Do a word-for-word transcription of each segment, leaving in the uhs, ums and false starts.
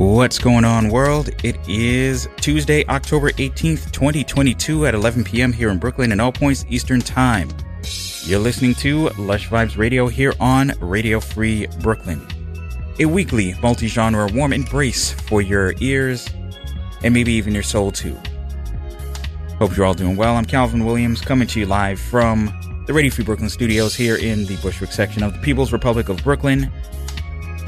What's going on, world? It is Tuesday, October eighteenth, twenty twenty-two at eleven p.m. here in Brooklyn and all points Eastern Time. You're listening to Lush Vibes Radio here on Radio Free Brooklyn, a weekly multi-genre warm embrace for your ears and maybe even your soul too. Hope you're all doing well. I'm Calvin Williams coming to you live from the Radio Free Brooklyn studios here in the Bushwick section of the People's Republic of Brooklyn.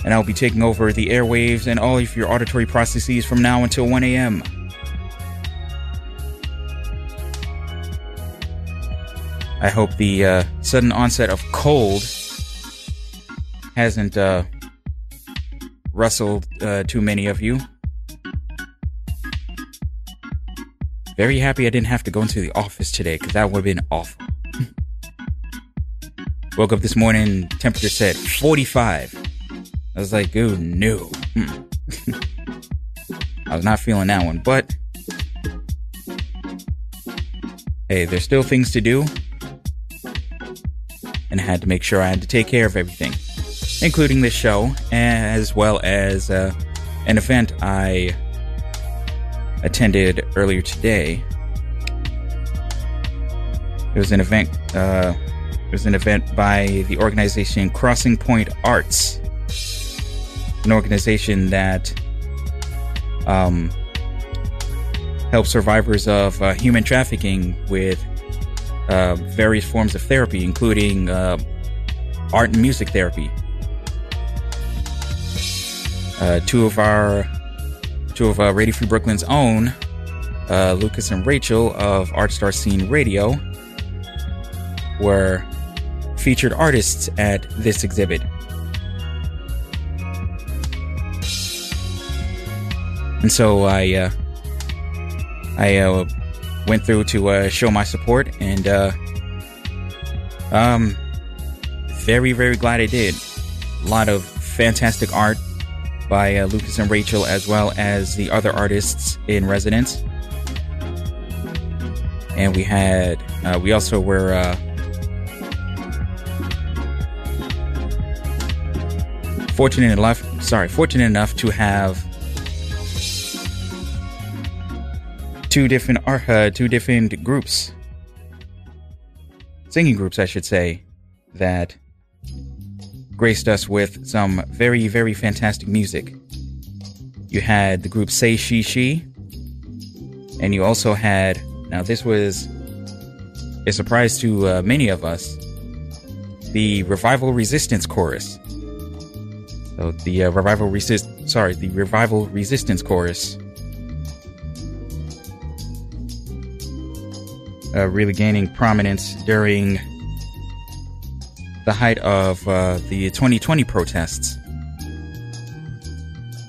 And I'll be taking over the airwaves and all of your auditory processes from now until one a.m. I hope the uh, sudden onset of cold hasn't uh, rustled uh, too many of you. Very happy I didn't have to go into the office today, because that would have been awful. Woke up this morning, temperature said forty-five. I was like, ooh, no. I was not feeling that one, but hey, there's still things to do, and I had to make sure I had to take care of everything, including this show, as well as uh, an event I attended earlier today. It was an event. Uh, it was an event by the organization Crossing Point Arts. An organization that um, helps survivors of uh, human trafficking with uh, various forms of therapy, including uh, art and music therapy. Uh, two of our, two of uh, Radio Free Brooklyn's own, uh, Lucas and Rachel of Artstar Scene Radio, were featured artists at this exhibit. And so I uh, I uh, went through to uh, show my support, and uh, um, very, very glad I did. A lot of fantastic art by uh, Lucas and Rachel, as well as the other artists in residence. And we had, uh, we also were, uh, fortunate enough, sorry, fortunate enough to have Two different uh, two different groups, singing groups, I should say, that graced us with some very, very fantastic music. You had the group Say She She, and you also had, now this was a surprise to uh, many of us, the Revival Resistance Chorus. So the uh, Revival Resist, sorry, the Revival Resistance Chorus. Uh, really gaining prominence during the height of uh, the twenty twenty protests.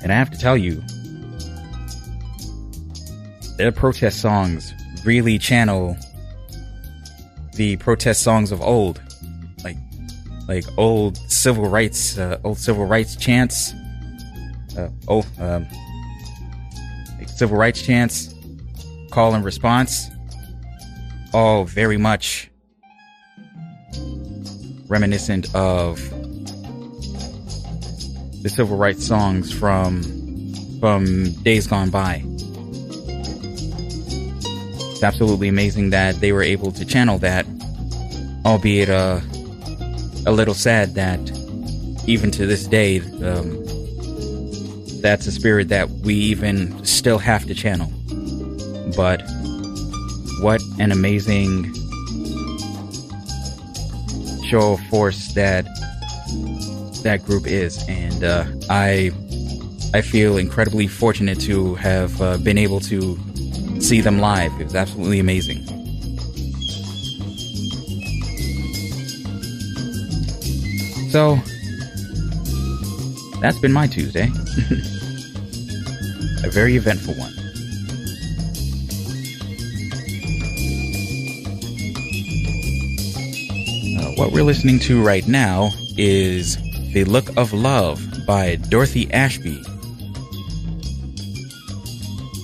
And I have to tell you, their protest songs really channel the protest songs of old, like like old civil rights, uh, old civil rights chants, uh, oh, um, like civil rights chants, call and response. All very much reminiscent of the civil rights songs from from days gone by. It's absolutely amazing that they were able to channel that, albeit uh, a little sad that even to this day, um, that's a spirit that we even still have to channel. But what an amazing show of force that that group is, and uh, I I feel incredibly fortunate to have uh, been able to see them live. It was absolutely amazing. So that's been my Tuesday, a very eventful one. What we're listening to right now is The Look of Love by Dorothy Ashby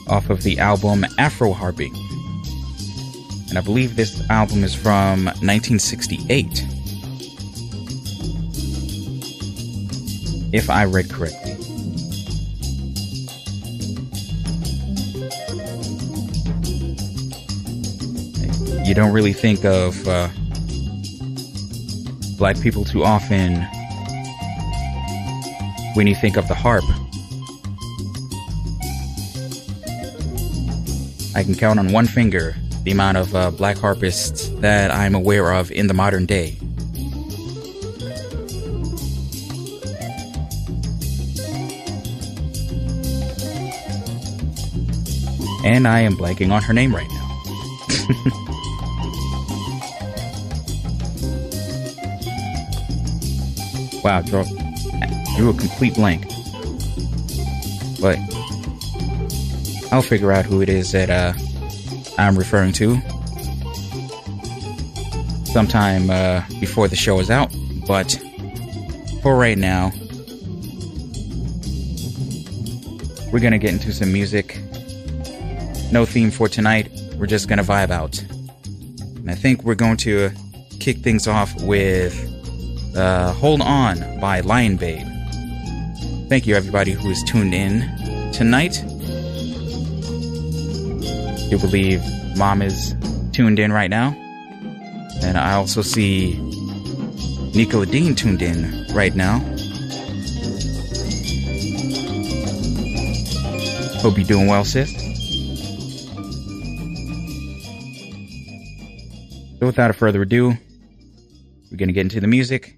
off of the album Afro Harping. And I believe this album is from nineteen sixty-eight, if I read correctly. you don't really think of uh, black people too often when you think of the harp. I can count on one finger the amount of uh, black harpists that I'm aware of in the modern day. And I am blanking on her name right now. Wow, drew, drew a complete blank. But I'll figure out who it is that uh, I'm referring to sometime uh, before the show is out. But for right now, we're going to get into some music. No theme for tonight. We're just going to vibe out. And I think we're going to kick things off with uh, Hold On by Lion Babe. Thank you, everybody who is tuned in tonight. I do believe Mom is tuned in right now. And I also see Nicola Dean tuned in right now. Hope you're doing well, sis. So without further ado, we're going to get into the music.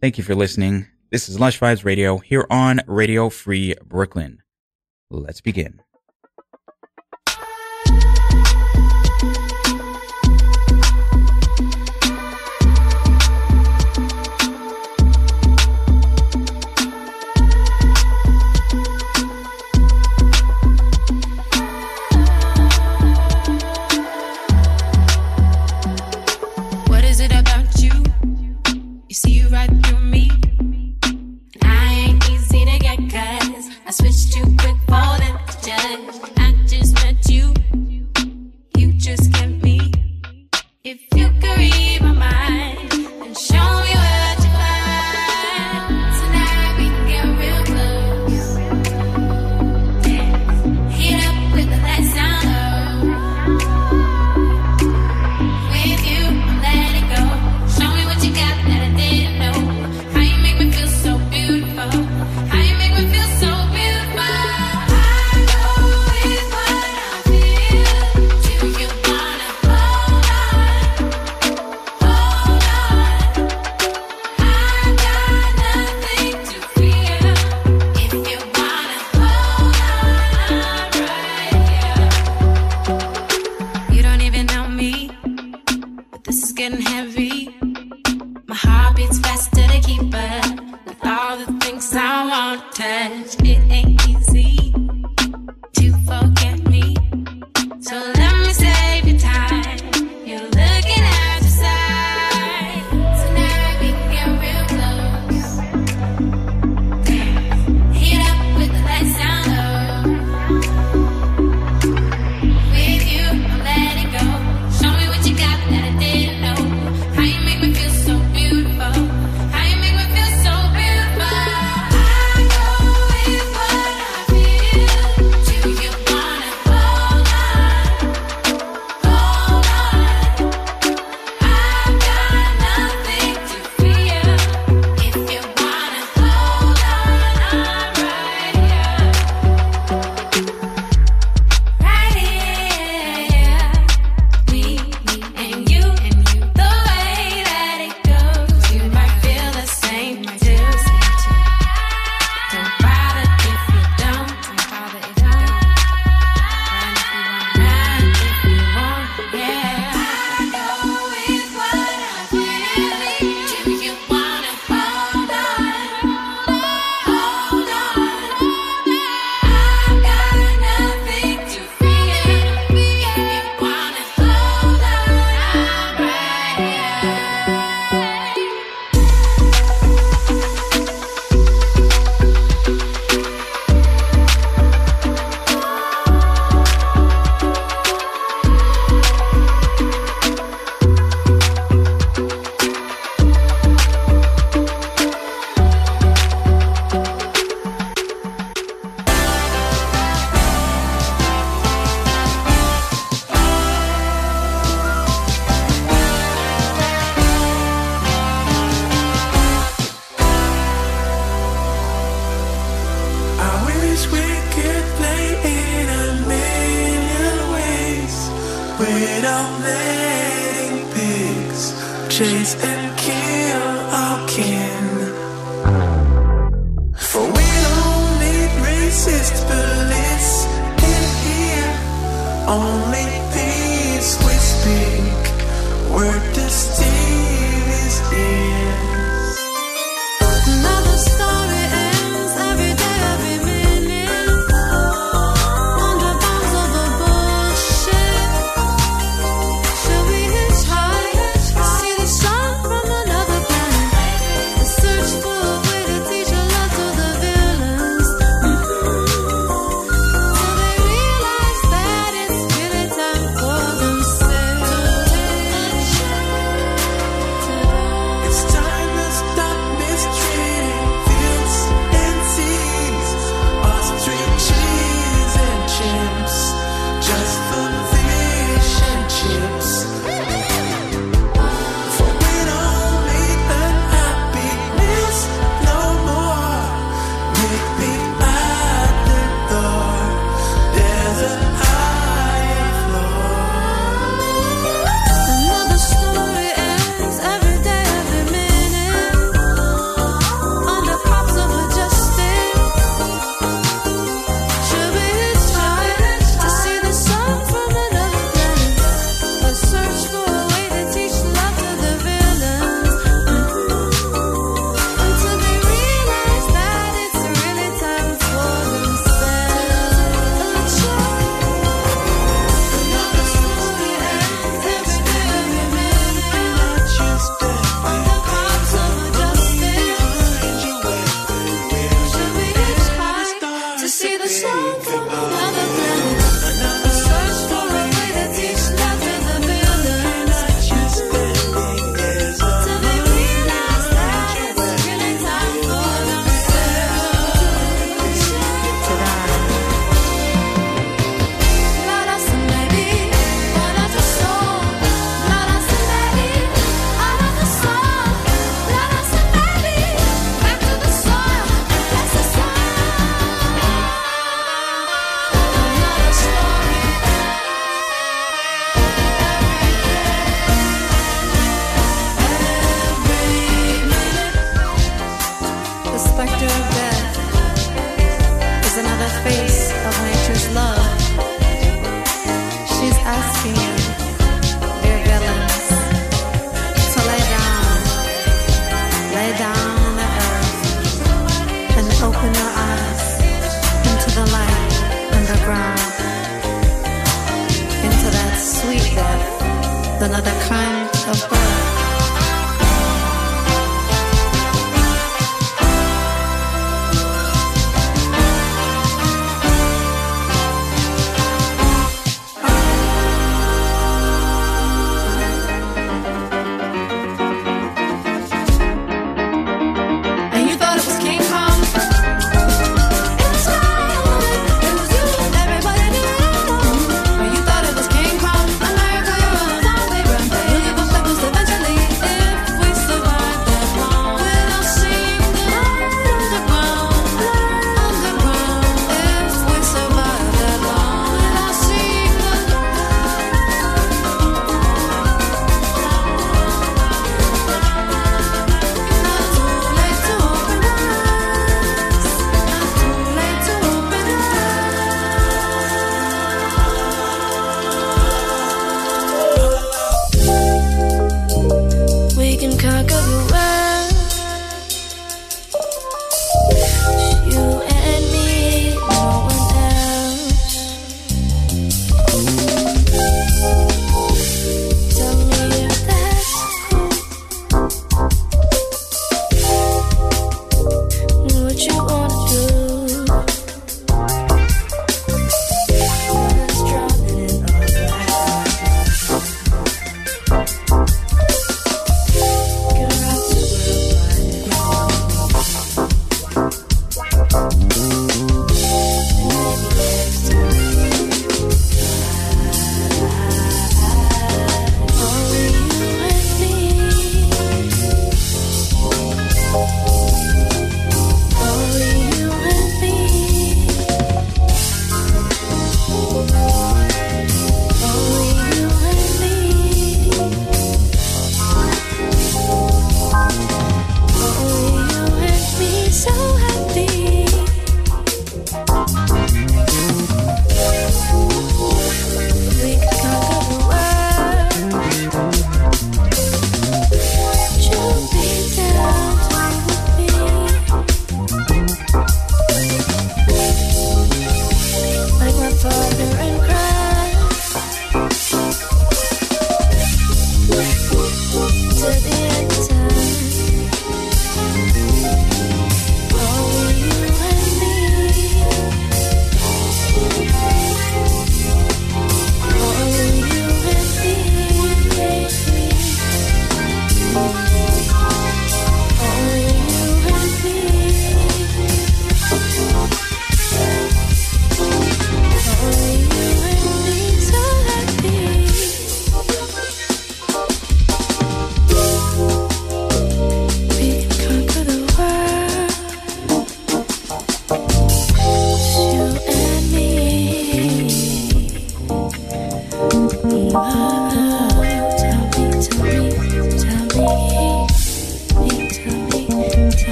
Thank you for listening. This is Lush Vibes Radio here on Radio Free Brooklyn. Let's begin. I switched too quick for them to judge. I just met you, you just kept me. If you could read my mind, then show me what you find. Tonight we can get real close. Hit up with the lights down low. With you, I'm letting go. Show me what you got that I didn't know. How you make me feel so beautiful. How you make me feel so. If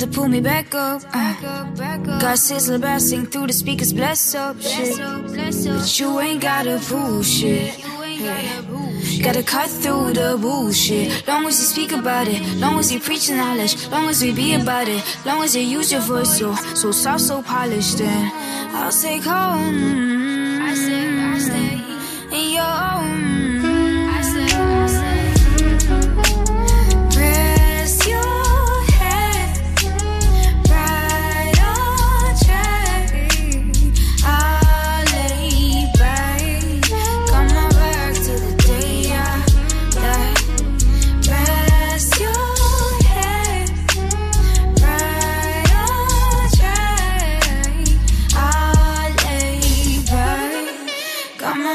To pull me back up, back up, back up. Got sizzler blasting through the speakers, bless up, bless shit. Up, bless up. But you ain't gotta bullshit. Hey. Bullshit. Gotta cut through the bullshit. Long as you speak about it, long as you preach the knowledge, long as we be about it, long as you use your voice so so soft, so polished. Then I'll take home. I say, I stay in your own.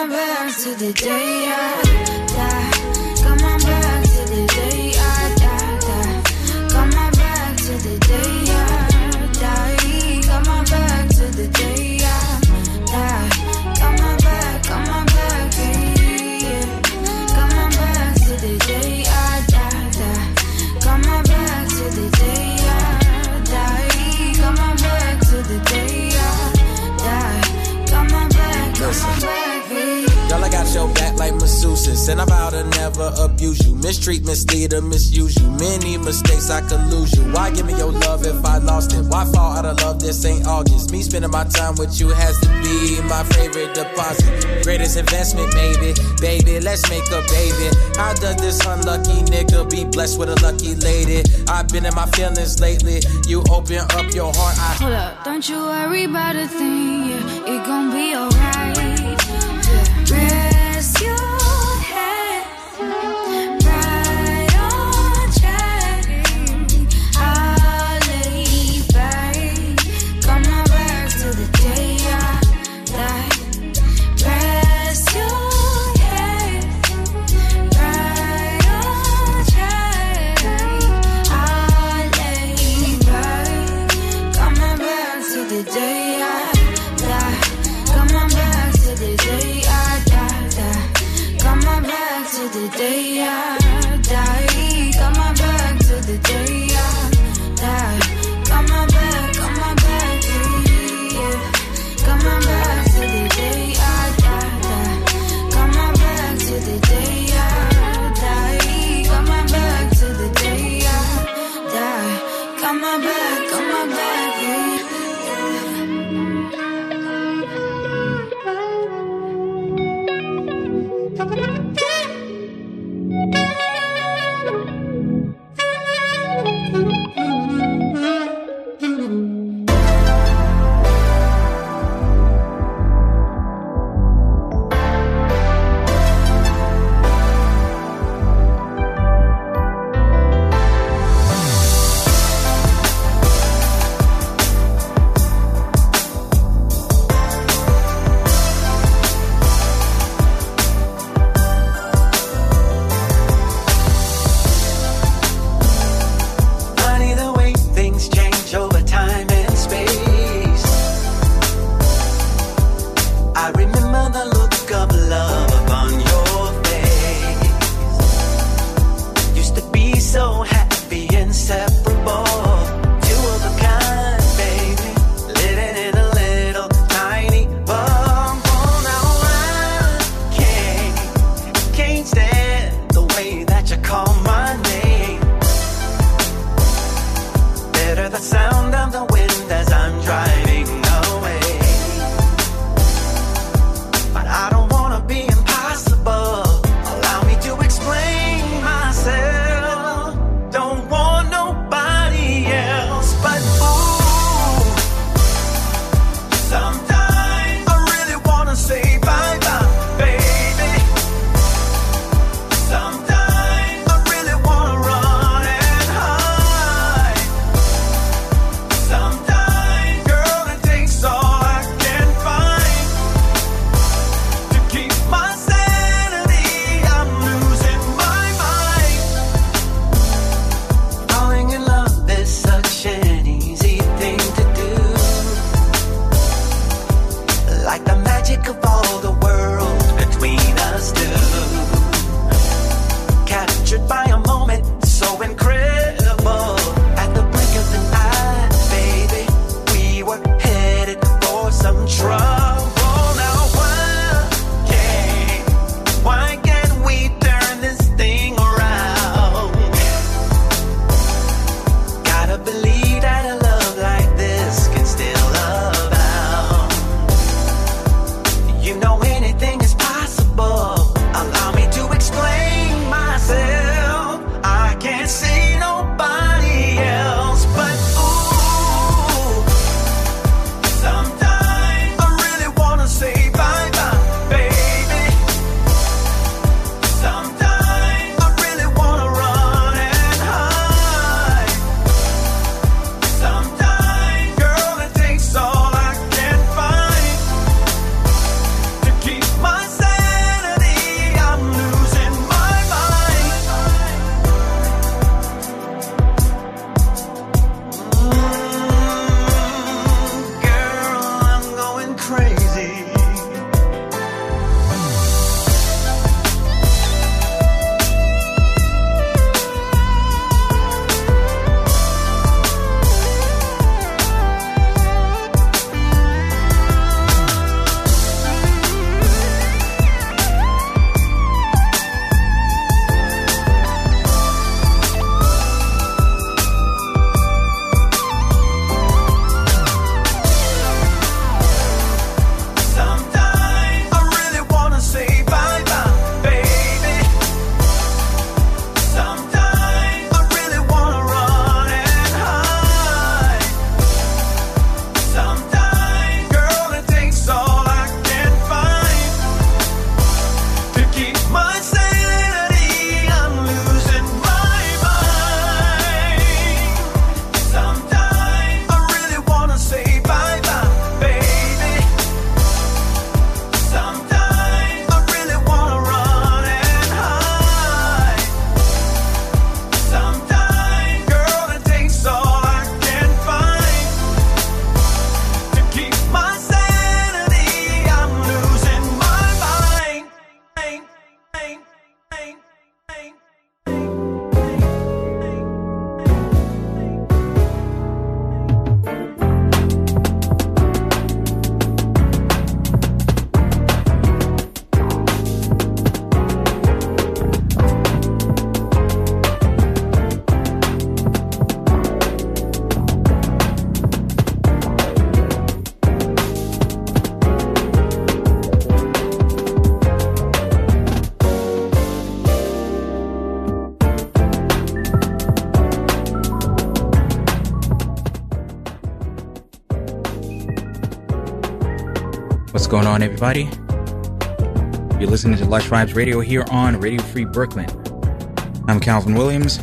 on back to the day I die. Come on back to the day I die, die. Come on back to the day I die. Come on back to the day I die. Come on back, come on back, yeah. Come on back to the day I die, die. Come on back to the day I die. Come on back to the day I die. Come on back, come on back. Girl, I got your back like masseuses, and I vow to never abuse you, mistreat, mislead, or misuse you. Many mistakes I could lose you. Why give me your love if I lost it? Why fall out of love? This ain't August. Me spending my time with you has to be my favorite deposit, greatest investment, maybe. Baby, let's make a baby. How does this unlucky nigga be blessed with a lucky lady? I've been in my feelings lately. You open up your heart. I hold up, don't you worry about a thing. Yeah, it gon' be alright. Rest your head right on track. I'll lay back. Come on back to the day I die. Rest your head right on track. I'll lay back. Come on back to the day I die. Come on back to the day I die. Come back to the day I die. Come back to the day I die. Come back, come back, yeah. Come back to the day I die. Come back to the day I die. Come back to the day I die. Come back, come back, yeah. Don't want nobody. What's going on, everybody? You're listening to Lush Vibes Radio here on Radio Free Brooklyn. I'm Calvin Williams.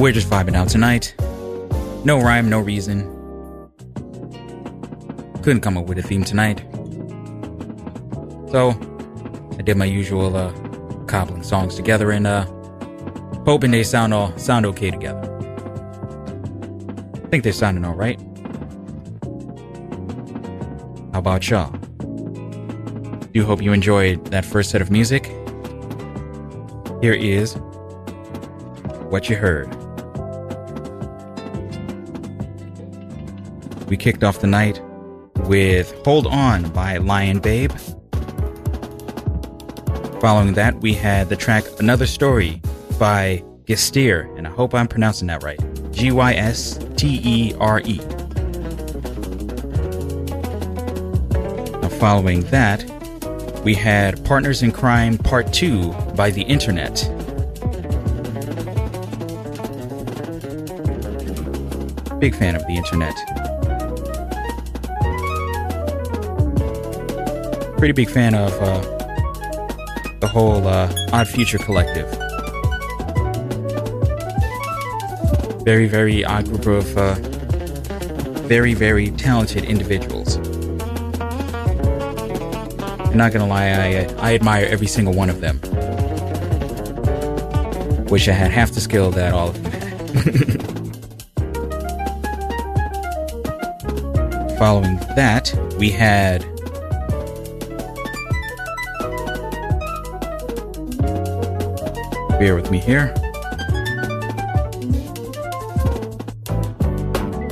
We're just vibing out tonight. No rhyme, no reason. Couldn't come up with a theme tonight. So, I did my usual uh, cobbling songs together and uh, hoping they sound all sound okay together. I think they're sounding all right. How about y'all? Do hope you enjoyed that first set of music. Here is what you heard. We kicked off the night with Hold On by Lion Babe. Following that, we had the track Another Story by Gystere, and I hope I'm pronouncing that right. G Y S T E R E. Now following that, we had Partners in Crime Part two by The Internet. Big fan of The Internet. Pretty big fan of uh, the whole uh, Odd Future Collective. Very, very odd group of uh, very, very talented individuals. I'm not gonna lie, I, I admire every single one of them. Wish I had half the skill that all of them had. Following that, we had bear with me here.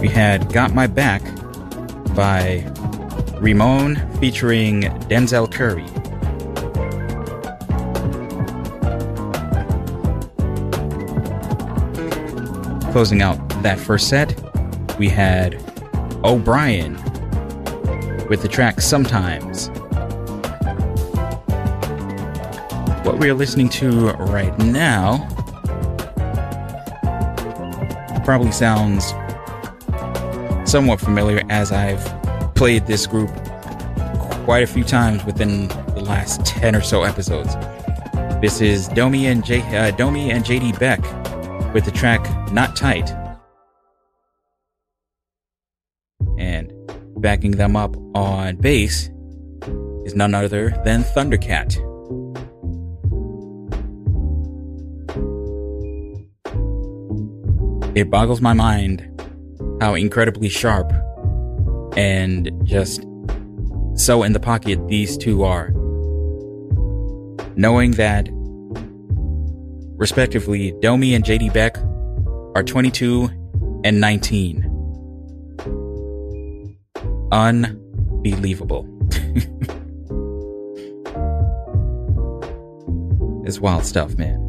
We had Got My Back by Ramon featuring Denzel Curry. Closing out that first set, we had O'Brien with the track Sometimes. What we are listening to right now probably sounds somewhat familiar, as I've played this group quite a few times within the last ten or so episodes. This is Domi and J- uh, Domi and J D Beck with the track Not Tight. And backing them up on bass is none other than Thundercat. It boggles my mind how incredibly sharp and just so in the pocket these two are. Knowing that, respectively, Domi and J D Beck are twenty-two and nineteen. Unbelievable. It's wild stuff, man.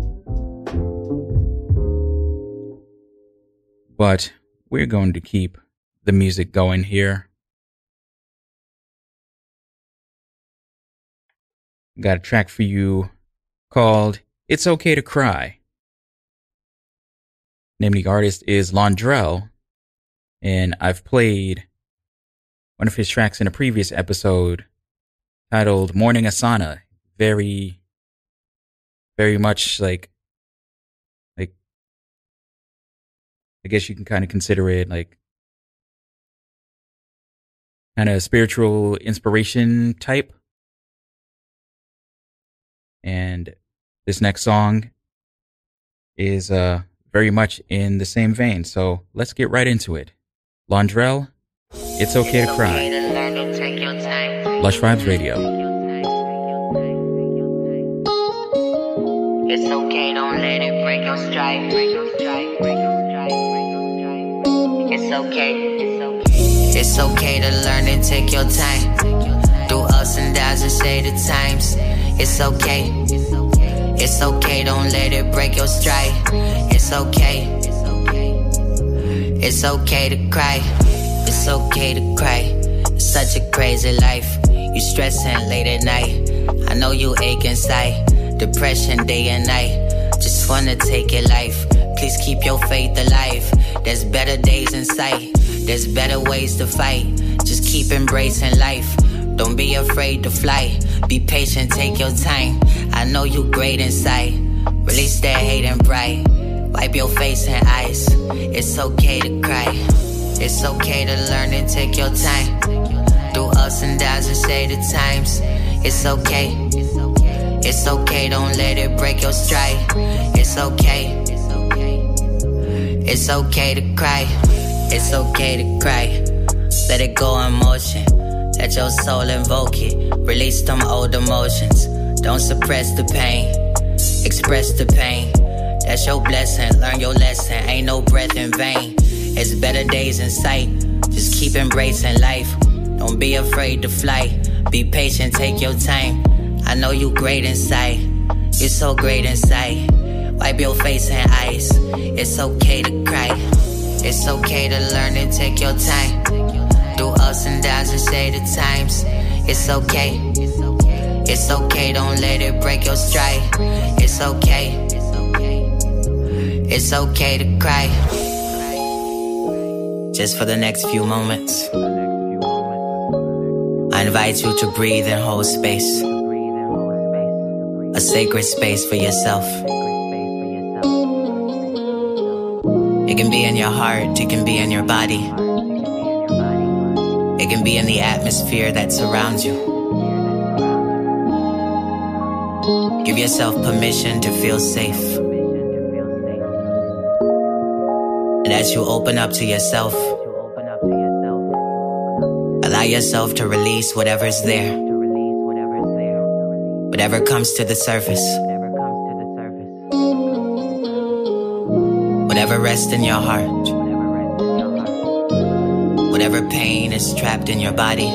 But we're going to keep the music going here. Got a track for you called It's Okay to Cry. Name of the artist is Londrelle, and I've played one of his tracks in a previous episode titled Morning Asana. Very, very much like, I guess you can kind of consider it like kind of spiritual inspiration type. And this next song is uh, very much in the same vein. So let's get right into it. Londrelle, It's Okay to Cry. Lush Vibes Radio. It's okay, don't let it break your stride, break your stride, break your It's okay. It's okay. It's okay to learn and take your time. Through ups and downs and shaded times. It's okay. It's okay. Don't let it break your stride. It's okay. It's okay to cry. It's okay to cry. It's such a crazy life. You stressing late at night. I know you ache inside. Depression day and night. Just wanna take your life. Please keep your faith alive. There's better days in sight. There's better ways to fight. Just keep embracing life. Don't be afraid to fly. Be patient, take your time. I know you great inside. Release that hate and pride. Wipe your face and eyes. It's okay to cry. It's okay to learn and take your time. Through ups and downs and shady times. It's okay. It's okay, don't let it break your stride. It's okay. It's okay to cry. It's okay to cry. Let it go in motion. Let your soul invoke it. Release them old emotions. Don't suppress the pain. Express the pain. That's your blessing. Learn your lesson. Ain't no breath in vain. It's better days in sight. Just keep embracing life. Don't be afraid to fly. Be patient, take your time. I know you great inside. You're so great inside. Wipe your face and eyes. It's okay to cry. It's okay to learn and take your time. Through ups and downs and shady times. It's okay. It's okay, don't let it break your stride. It's okay. It's okay to cry. Just for the next few moments, I invite you to breathe and hold space. A sacred space for yourself. It can be in your heart, it can be in your body. It can be in the atmosphere that surrounds you. Give yourself permission to feel safe. And as you open up to yourself, allow yourself to release whatever is there. Whatever comes to the surface. Whatever rests in your heart. Whatever pain is trapped in your body.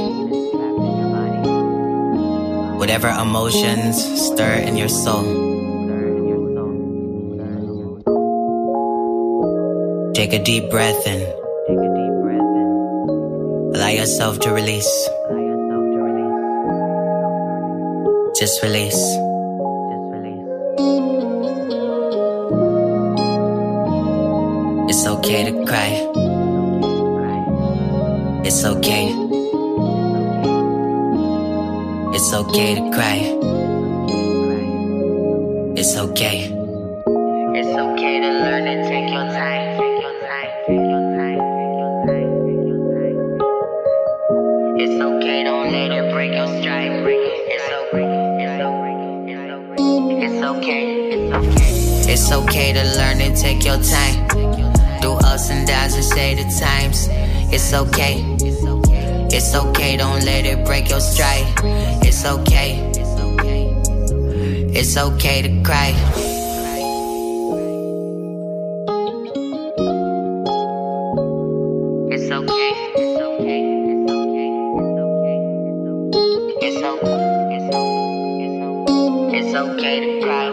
Whatever emotions stir in your soul. Take a deep breath in. Allow yourself to release. Just release. It's okay to cry. It's okay. It's okay to cry. It's okay. It's okay to learn and take your time. Take your time. Take your time. Take your time. Take your time. It's okay. Don't let it break your stride. It's okay. It's okay. It's okay. It's okay. It's okay to learn and take your time. Through ups and downs and shady times. It's okay. It's okay, don't let it break your stride. It's okay. It's okay to cry. It's okay. It's okay. It's okay. It's okay. It's okay. It's okay to cry.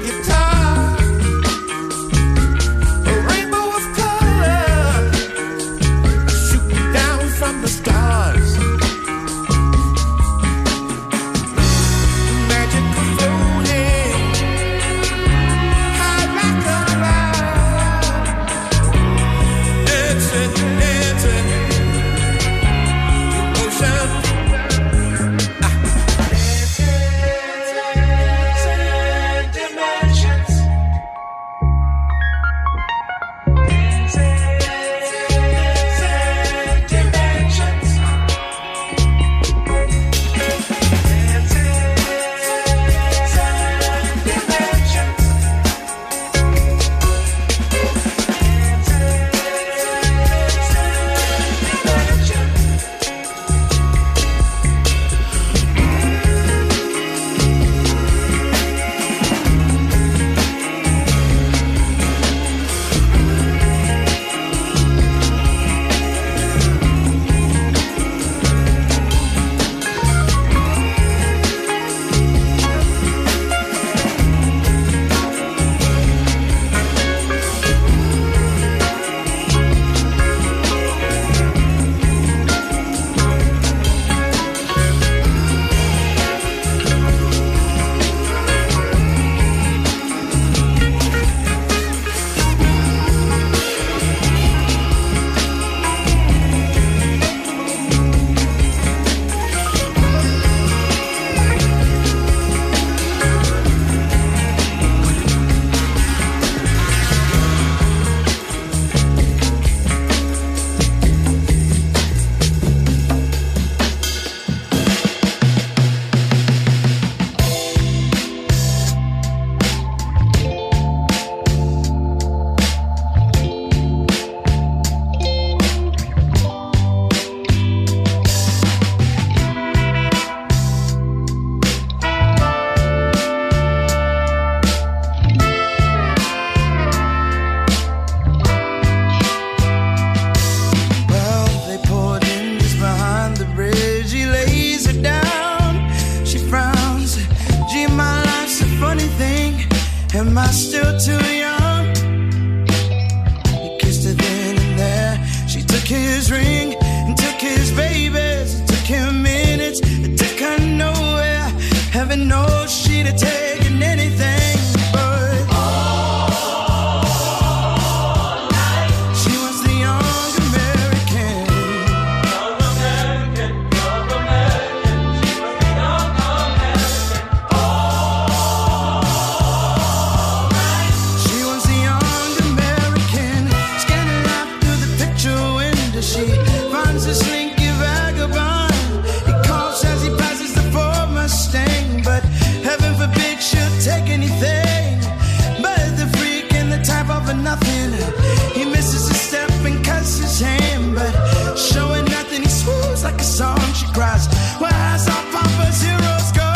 Guitar. nothing. He misses a step and cuts his hand, but showing nothing, he swoops like a song she cries. Where has our papa's heroes gone?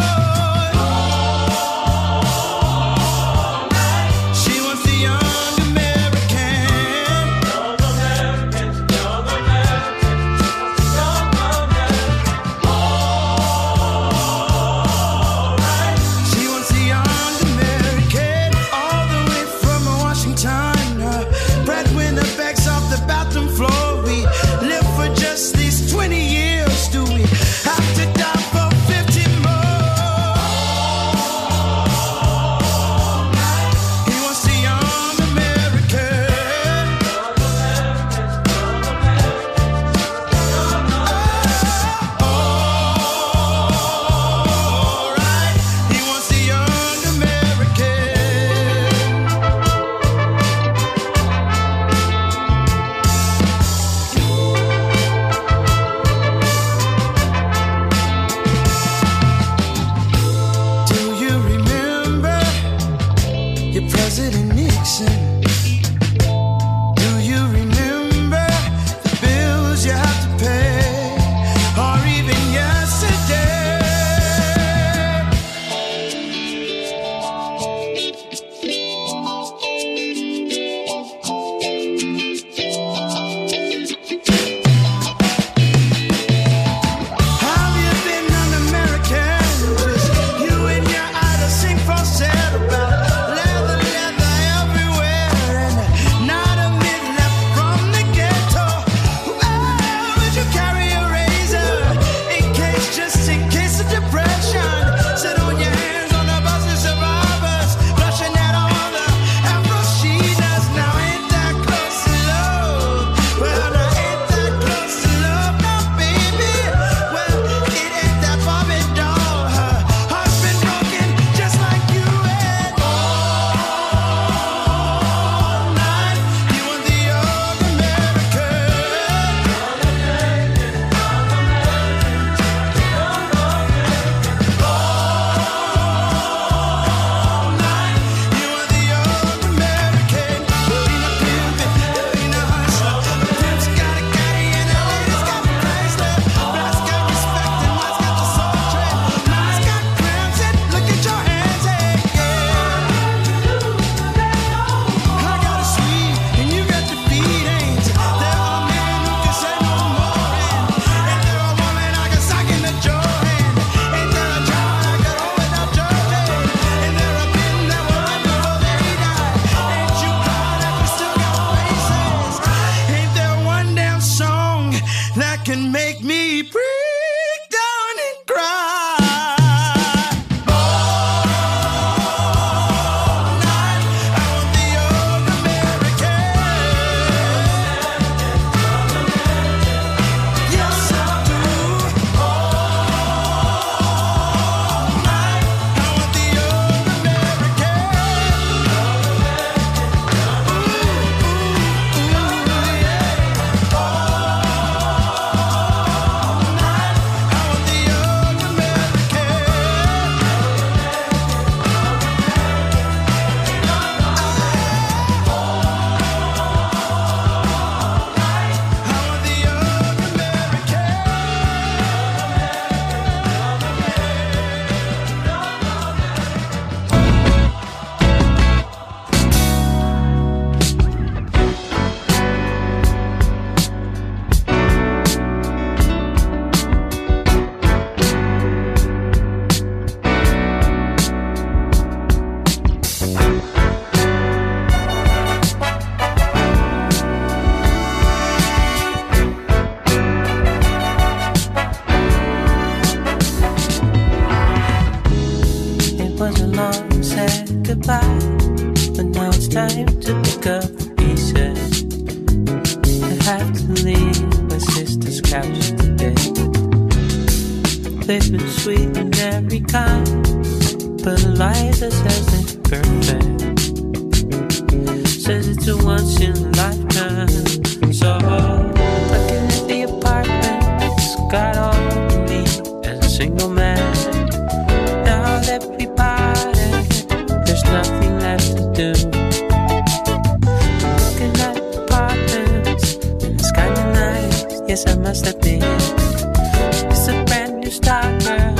guess I must have been. It's a brand new start, girl,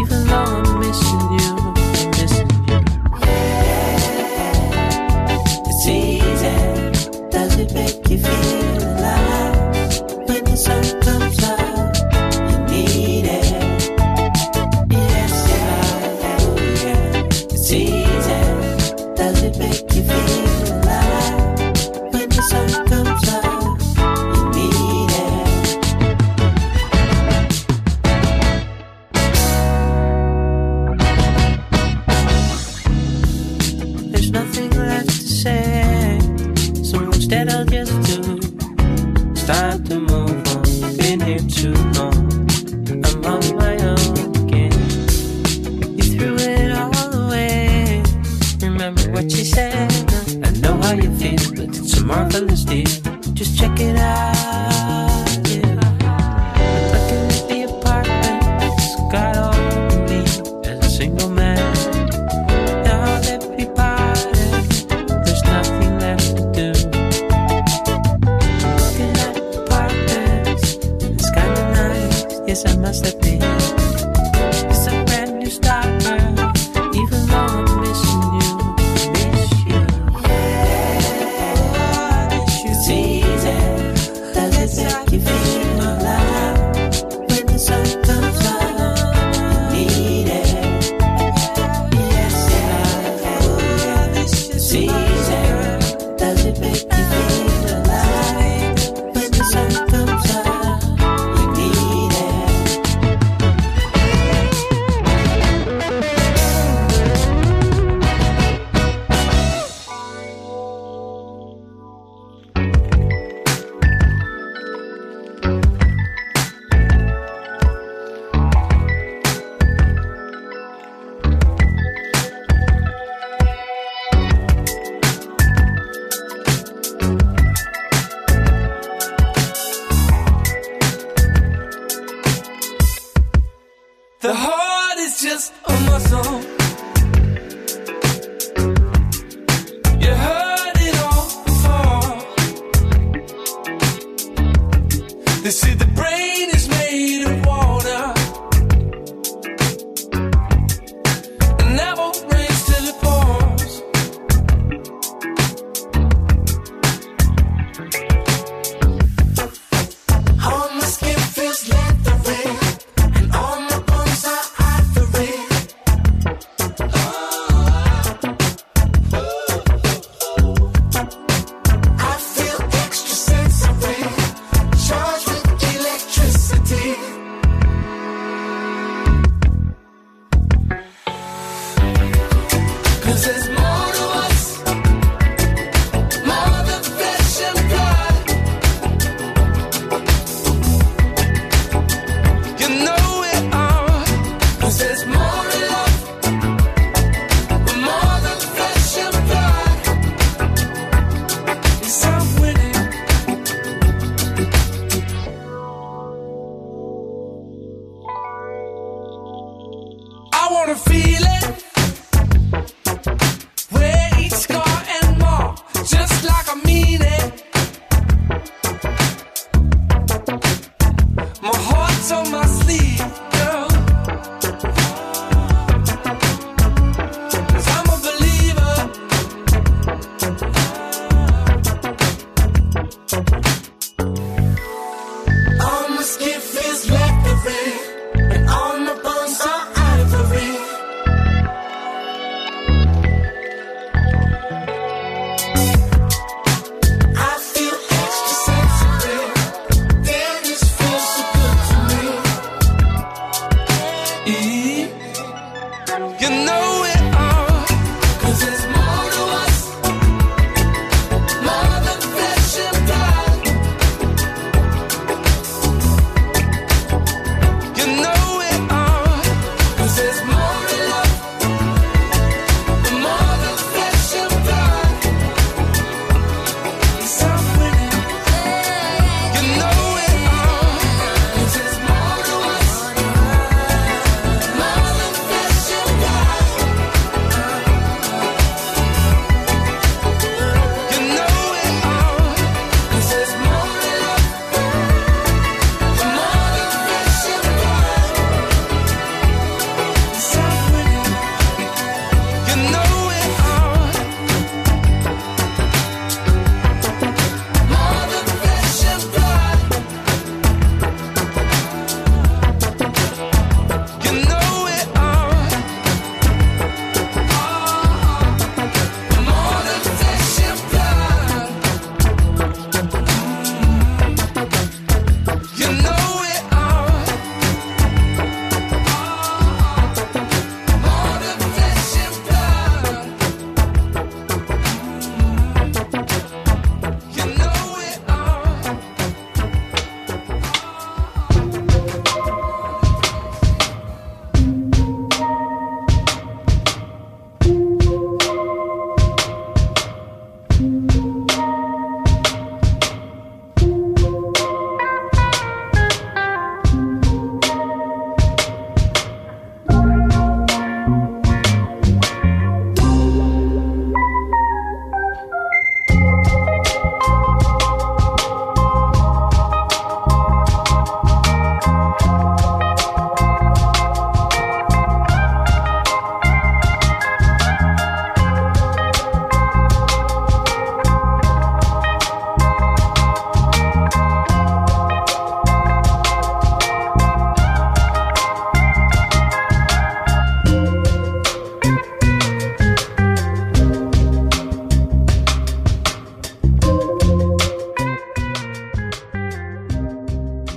even though I'm missing you, I'm missing you. Yeah, it's easy. Does it make you feel alive when the sun comes up? Electric.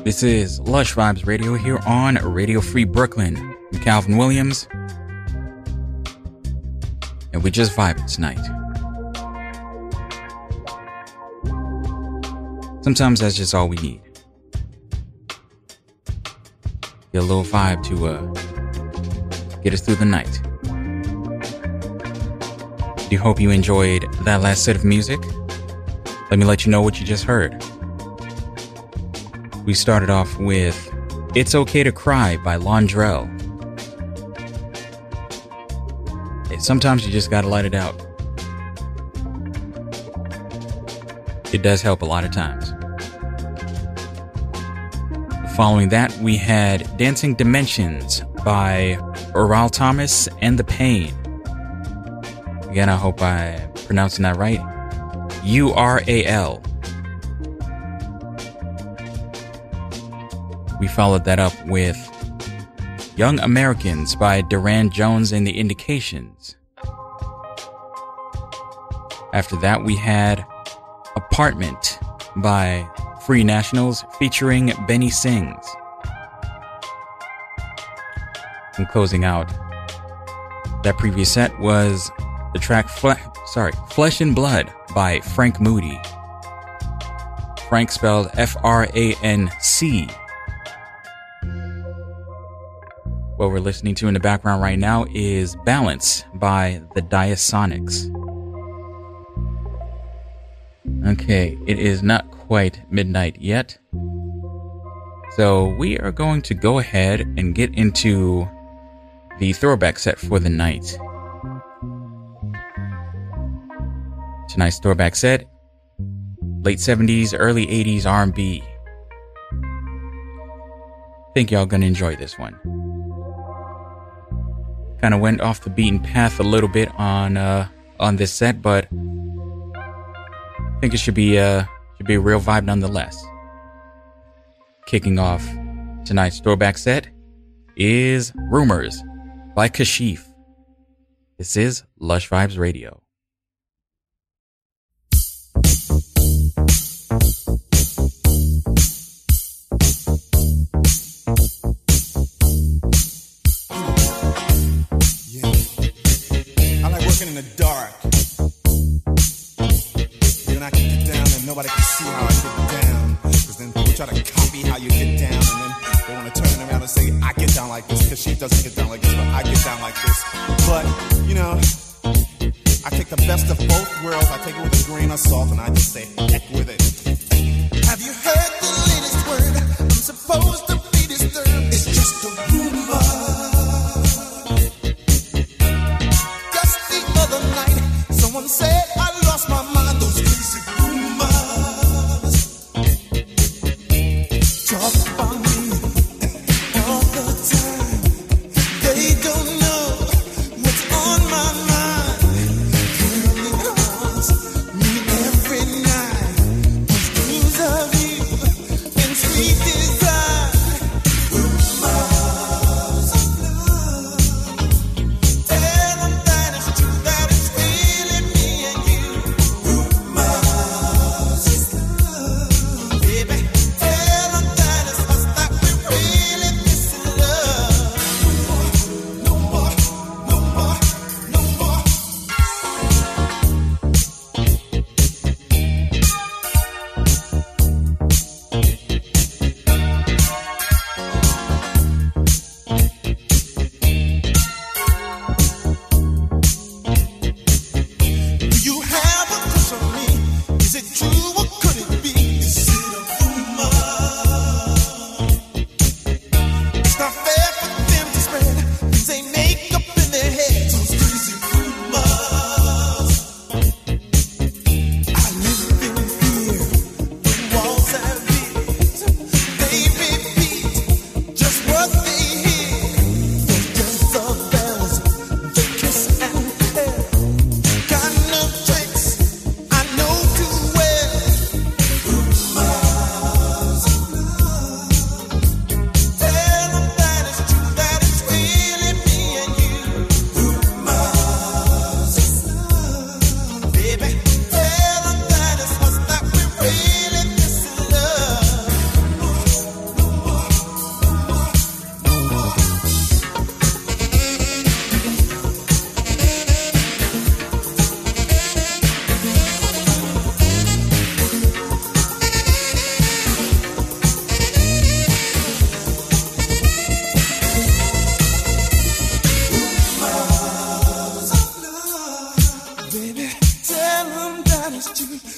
This is Lush Vibes Radio here on Radio Free Brooklyn. I'm Calvin Williams, and we just vibing tonight. Sometimes that's just all we need. Get a little vibe to uh, get us through the night. I do hope you enjoyed that last set of music. Let me let you know what you just heard. We started off with It's Okay to Cry by Londrelle. Sometimes you just gotta let it out. It does help a lot of times. Following that, we had Dancing Dimensions by Ural Thomas and The Pain. Again, I hope I'm pronouncing that right. U R A L. We followed that up with Young Americans by Duran Jones and the Indications. After that, we had Apartment by Free Nationals featuring Benny Sings. And closing out that previous set was the track Fle- sorry, Flesh and Blood by Franc Moody. Frank spelled F R A N C. What we're listening to in the background right now is Balance by the Diasonics. Okay, it is not quite midnight yet. So we are going to go ahead and get into the throwback set for the night. Tonight's throwback set, late seventies, early eighties R and B. Think y'all gonna enjoy this one. Kind of went off the beaten path a little bit on uh, on this set, but I think it should be uh, should be a real vibe nonetheless. Kicking off tonight's throwback set is "Rumors" by Kashif. This is Lush Vibes Radio. In the dark, you and I can get down and nobody can see how I get down, because then people try to copy how you get down, and then they want to turn around and say I get down like this, because she doesn't get down like this, but I get down like this. But you know, I take the best of both worlds. I take it with a grain of salt and I just say heck with it. Have you heard the latest word? I'm supposed to be disturbed. It's just a rumor. Said I lost my mind, those crazy rumors talk about me all the time. They don't know what's on my mind. Girl, it haunts me every night. baby.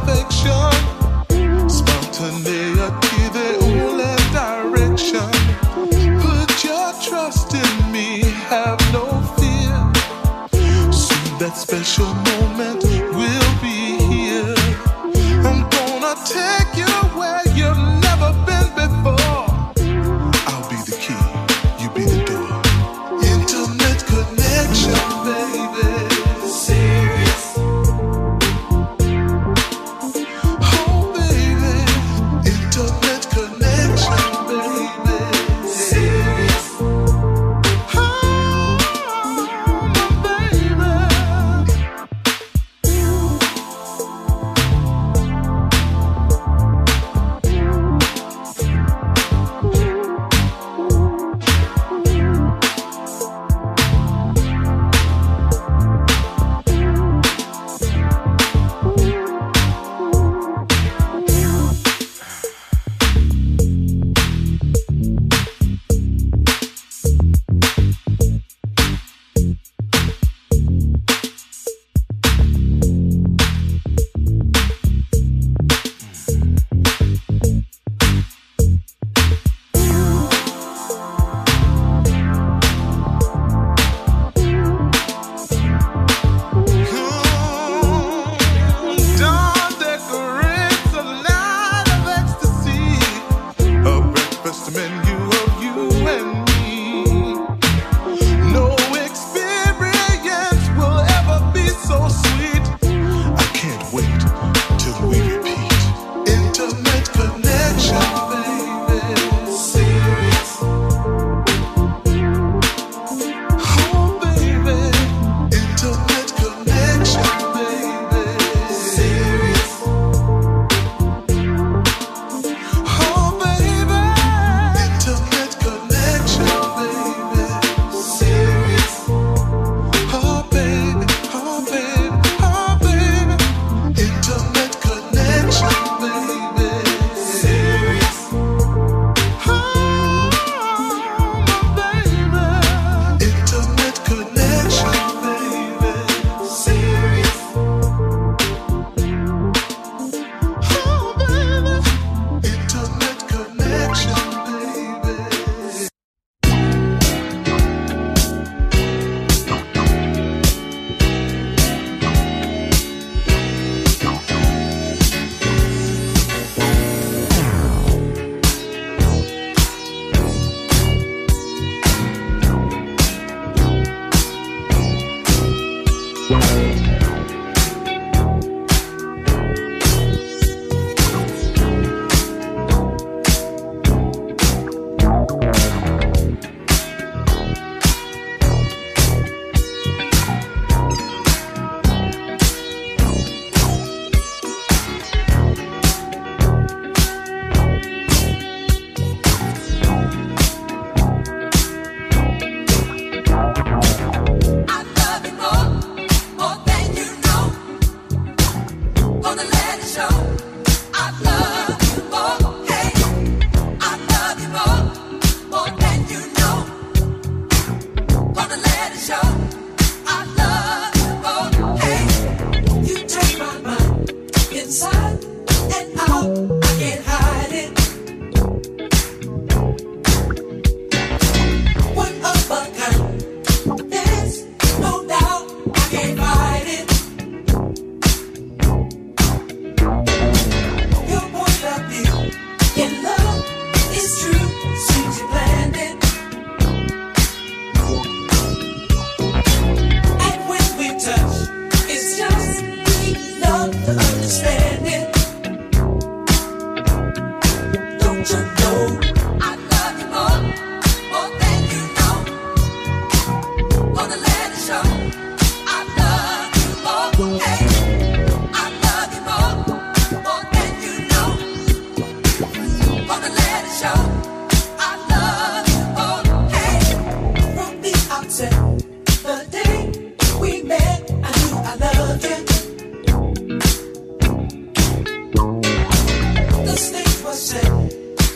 perfection. Spontaneity, the only direction. Put your trust in me, have no fear. Soon that special moment will be here. I'm gonna take you where you've never been before. I'll be the key, you be the door. Intimate connection, baby.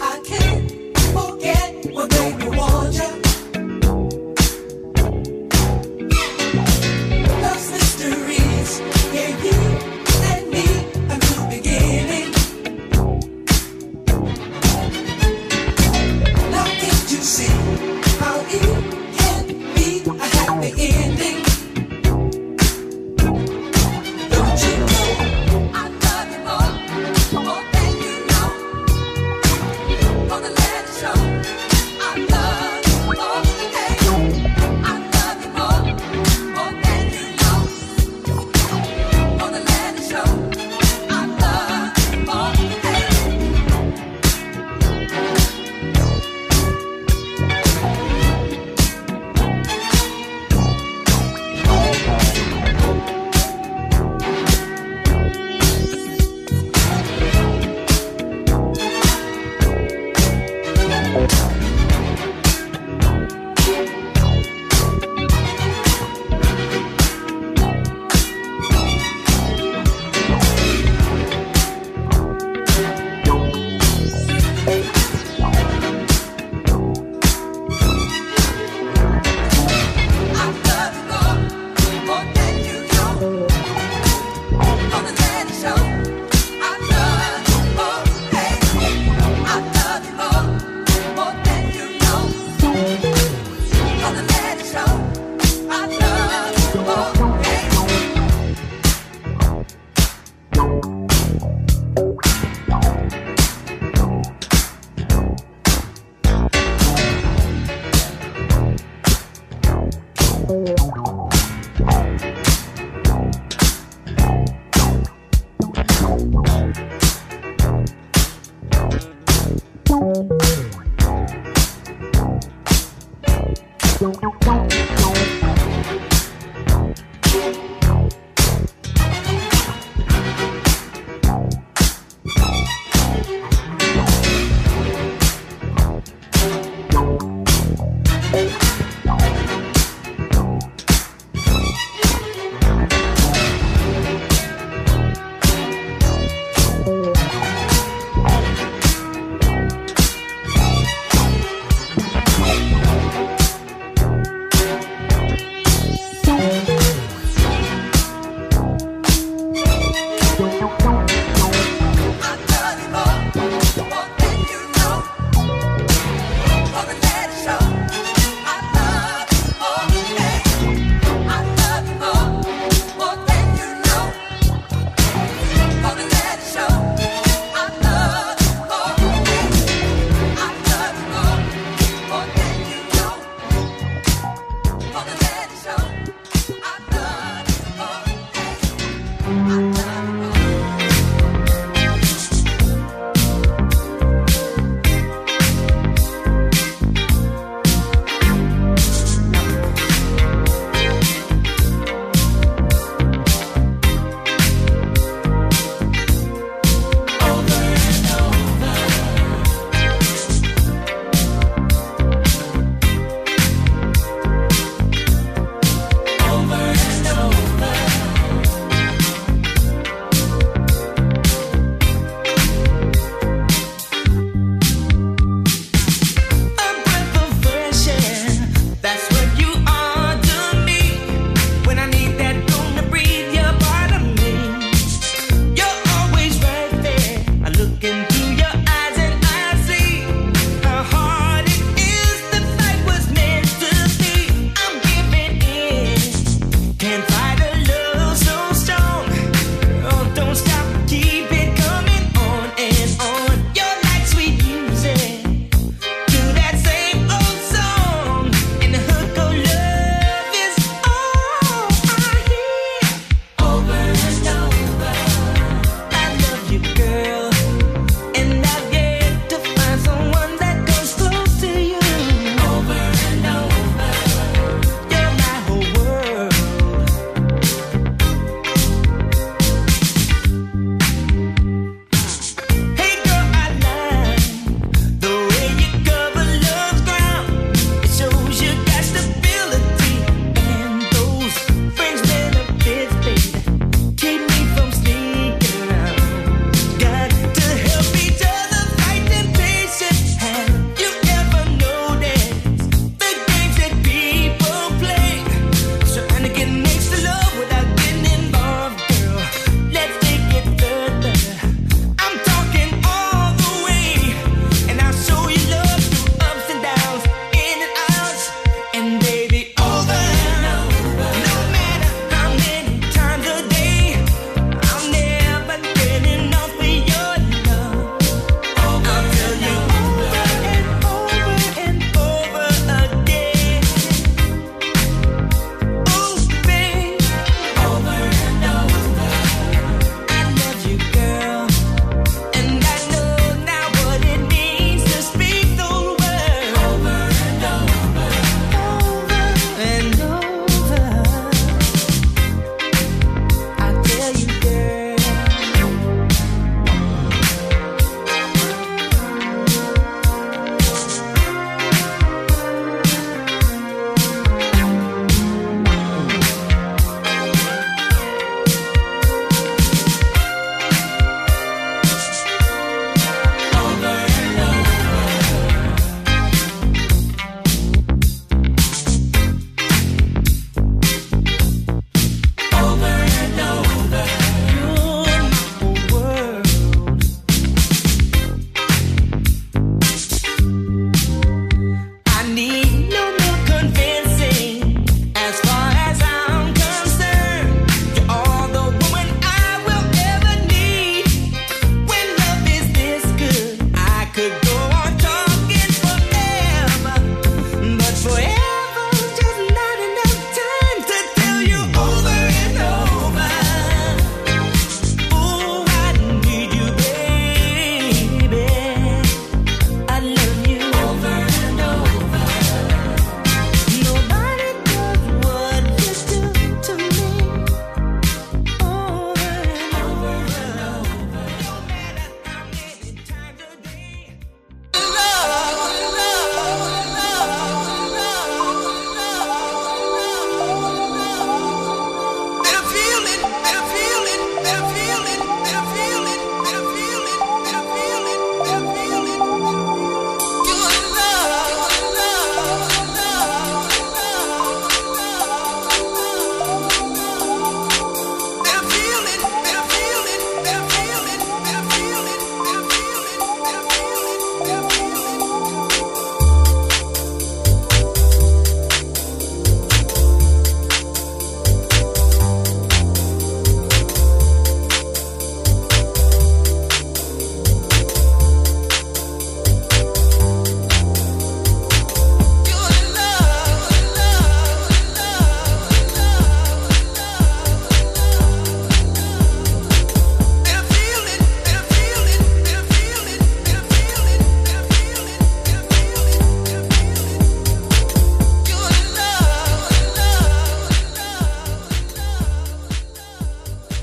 I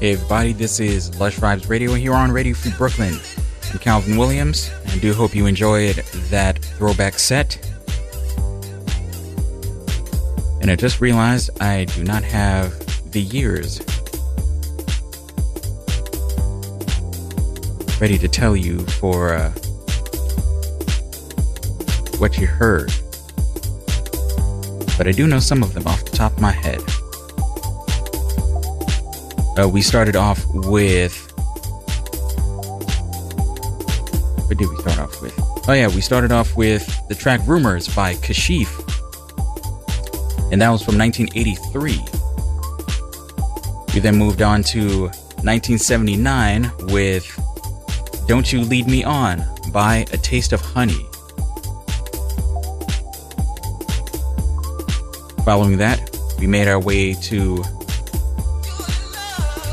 Hey everybody, this is Lush Vibes Radio here on Radio Free Brooklyn. I'm Calvin Williams, and I do hope you enjoyed that throwback set. And I just realized I do not have the years ready to tell you for uh, what you heard. But I do know some of them off the top of my head. Uh, we started off with... What did we start off with? Oh yeah, we started off with the track Rumors by Kashif. And that was from nineteen eighty-three. We then moved on to nineteen seventy-nine with Don't You Lead Me On by A Taste of Honey. Following that, we made our way to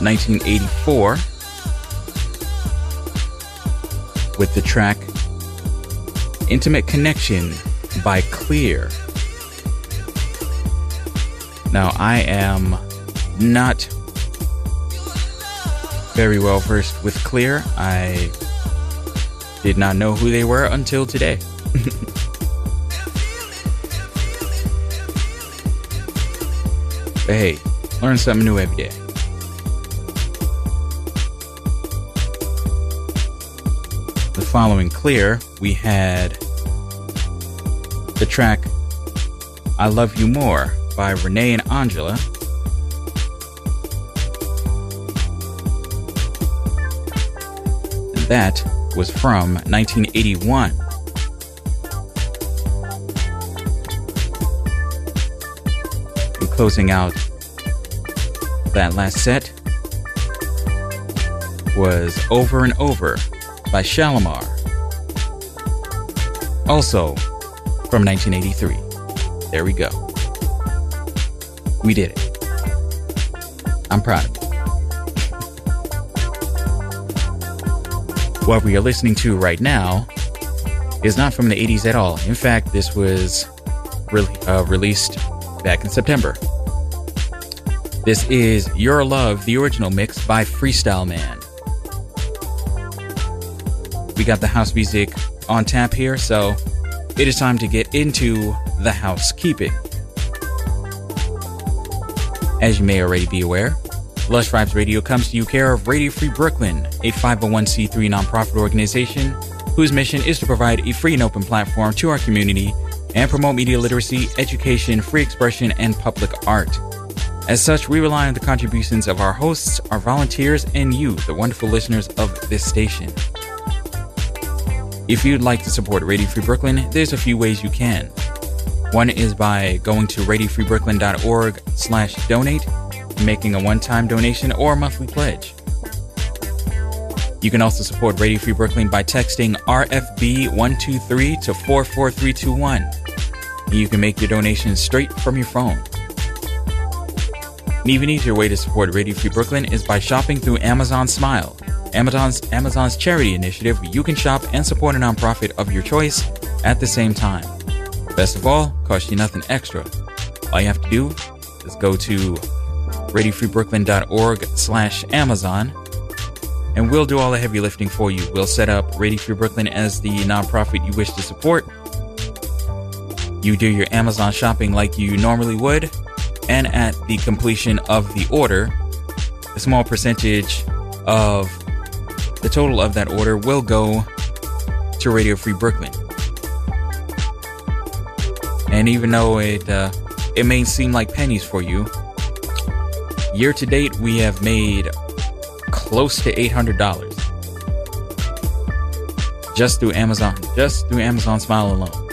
nineteen eighty-four with the track Intimate Connection by Kleeer. Now, I am not very well versed with Kleeer. I did not know who they were until today. But hey, learn something new every day. The following Kleeer, we had the track I Love You More by René and Angela. And that was from nineteen eighty-one. And closing out that last set was Over and Over by Shalimar, also from nineteen eighty-three. There we go. We did it. I'm proud of you. What we are listening to right now is not from the eighties at all. In fact, this was re- uh, released back in September. This is Your Love, the original mix by Freestyle Man. We got the house music on tap here, so it is time to get into the housekeeping. As you may already be aware, Lush Vibes Radio comes to you care of Radio Free Brooklyn, a five oh one c three nonprofit organization whose mission is to provide a free and open platform to our community and promote media literacy, education, free expression, and public art. As such, we rely on the contributions of our hosts, our volunteers, and you, the wonderful listeners of this station. If you'd like to support Radio Free Brooklyn, there's a few ways you can. One is by going to radio free brooklyn dot org slash donate, making a one-time donation or monthly pledge. You can also support Radio Free Brooklyn by texting R F B one two three to four four three two one. And you can make your donation straight from your phone. An even easier way to support Radio Free Brooklyn is by shopping through Amazon Smile, Amazon's Amazon's charity initiative. You can shop and support a nonprofit of your choice at the same time. Best of all, costs you nothing extra. All you have to do is go to radio free brooklyn dot org slash Amazon, and we'll do all the heavy lifting for you. We'll set up Radio Free Brooklyn as the nonprofit you wish to support. You do your Amazon shopping like you normally would, and at the completion of the order, a small percentage of the total of that order will go to Radio Free Brooklyn. And even though it uh, it may seem like pennies for you, year to date we have made close to eight hundred dollars just through Amazon, just through Amazon Smile alone.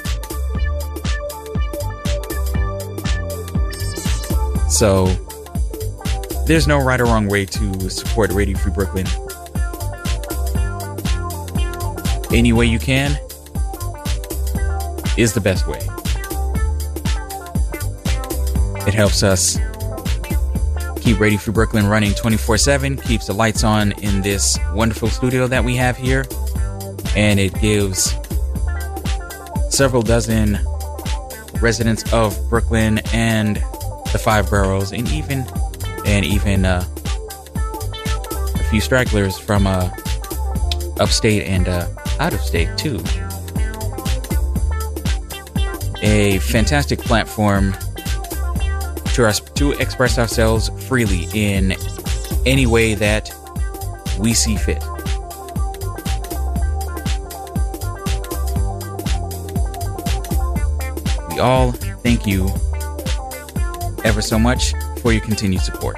So there's no right or wrong way to support Radio Free Brooklyn. Any way you can is the best way. It helps us keep Radio Free Brooklyn running twenty-four seven, keeps the lights on in this wonderful studio that we have here, and it gives several dozen residents of Brooklyn and the five boroughs, and even And even uh, few stragglers from uh, upstate and uh, out of state too. A fantastic platform to us to express ourselves freely in any way that we see fit. We all thank you ever so much for your continued support.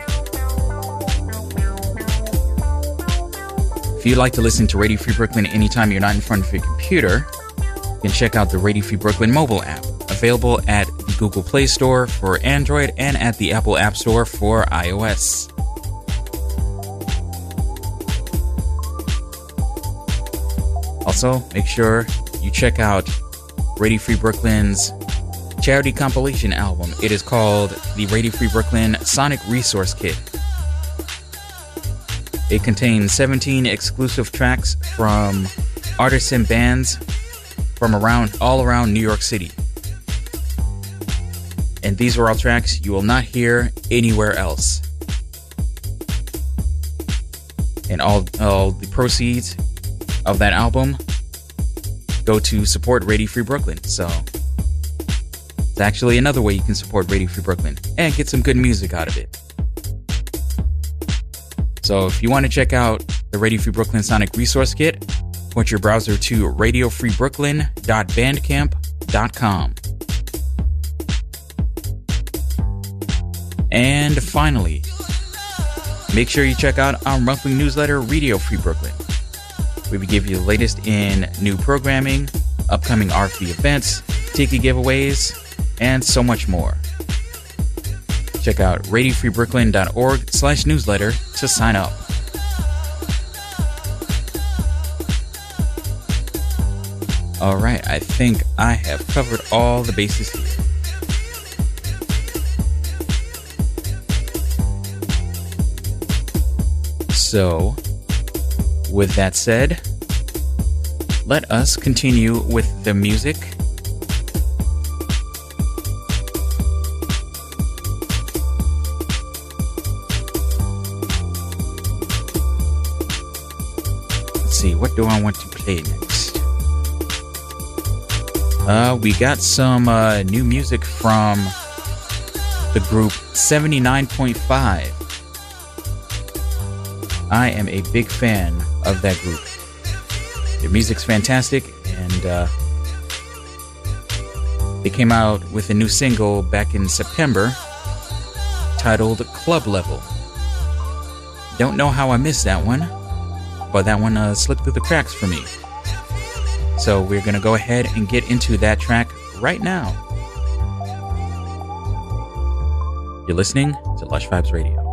If you'd like to listen to Radio Free Brooklyn anytime you're not in front of your computer, you can check out the Radio Free Brooklyn mobile app, available at the Google Play Store for Android and at the Apple App Store for iOS. Also, make sure you check out Radio Free Brooklyn's charity compilation album. It is called the Radio Free Brooklyn Sonic Resource Kit. It contains seventeen exclusive tracks from artists and bands from around all around New York City. And these are all tracks you will not hear anywhere else. And all, all the proceeds of that album go to support Radio Free Brooklyn. So it's actually another way you can support Radio Free Brooklyn and get some good music out of it. So if you want to check out the Radio Free Brooklyn Sonic Resource Kit, point your browser to radio free brooklyn dot bandcamp dot com. And finally, make sure you check out our monthly newsletter, Radio Free Brooklyn, where we give you the latest in new programming, upcoming R F B events, ticket giveaways, and so much more. Check out radio free brooklyn dot org slash newsletter to sign up. All right, I think I have covered all the bases here. So, with that said, let us continue with the music. What do I want to play next? Uh, we got some uh, new music from the group seventy-nine point five. I am a big fan of that group. Their music's fantastic, and uh, they came out with a new single back in September titled Club Level. Don't know how I missed that one. But that one uh, slipped through the cracks for me. So we're going to go ahead and get into that track right now. You're listening to Lush Vibes Radio.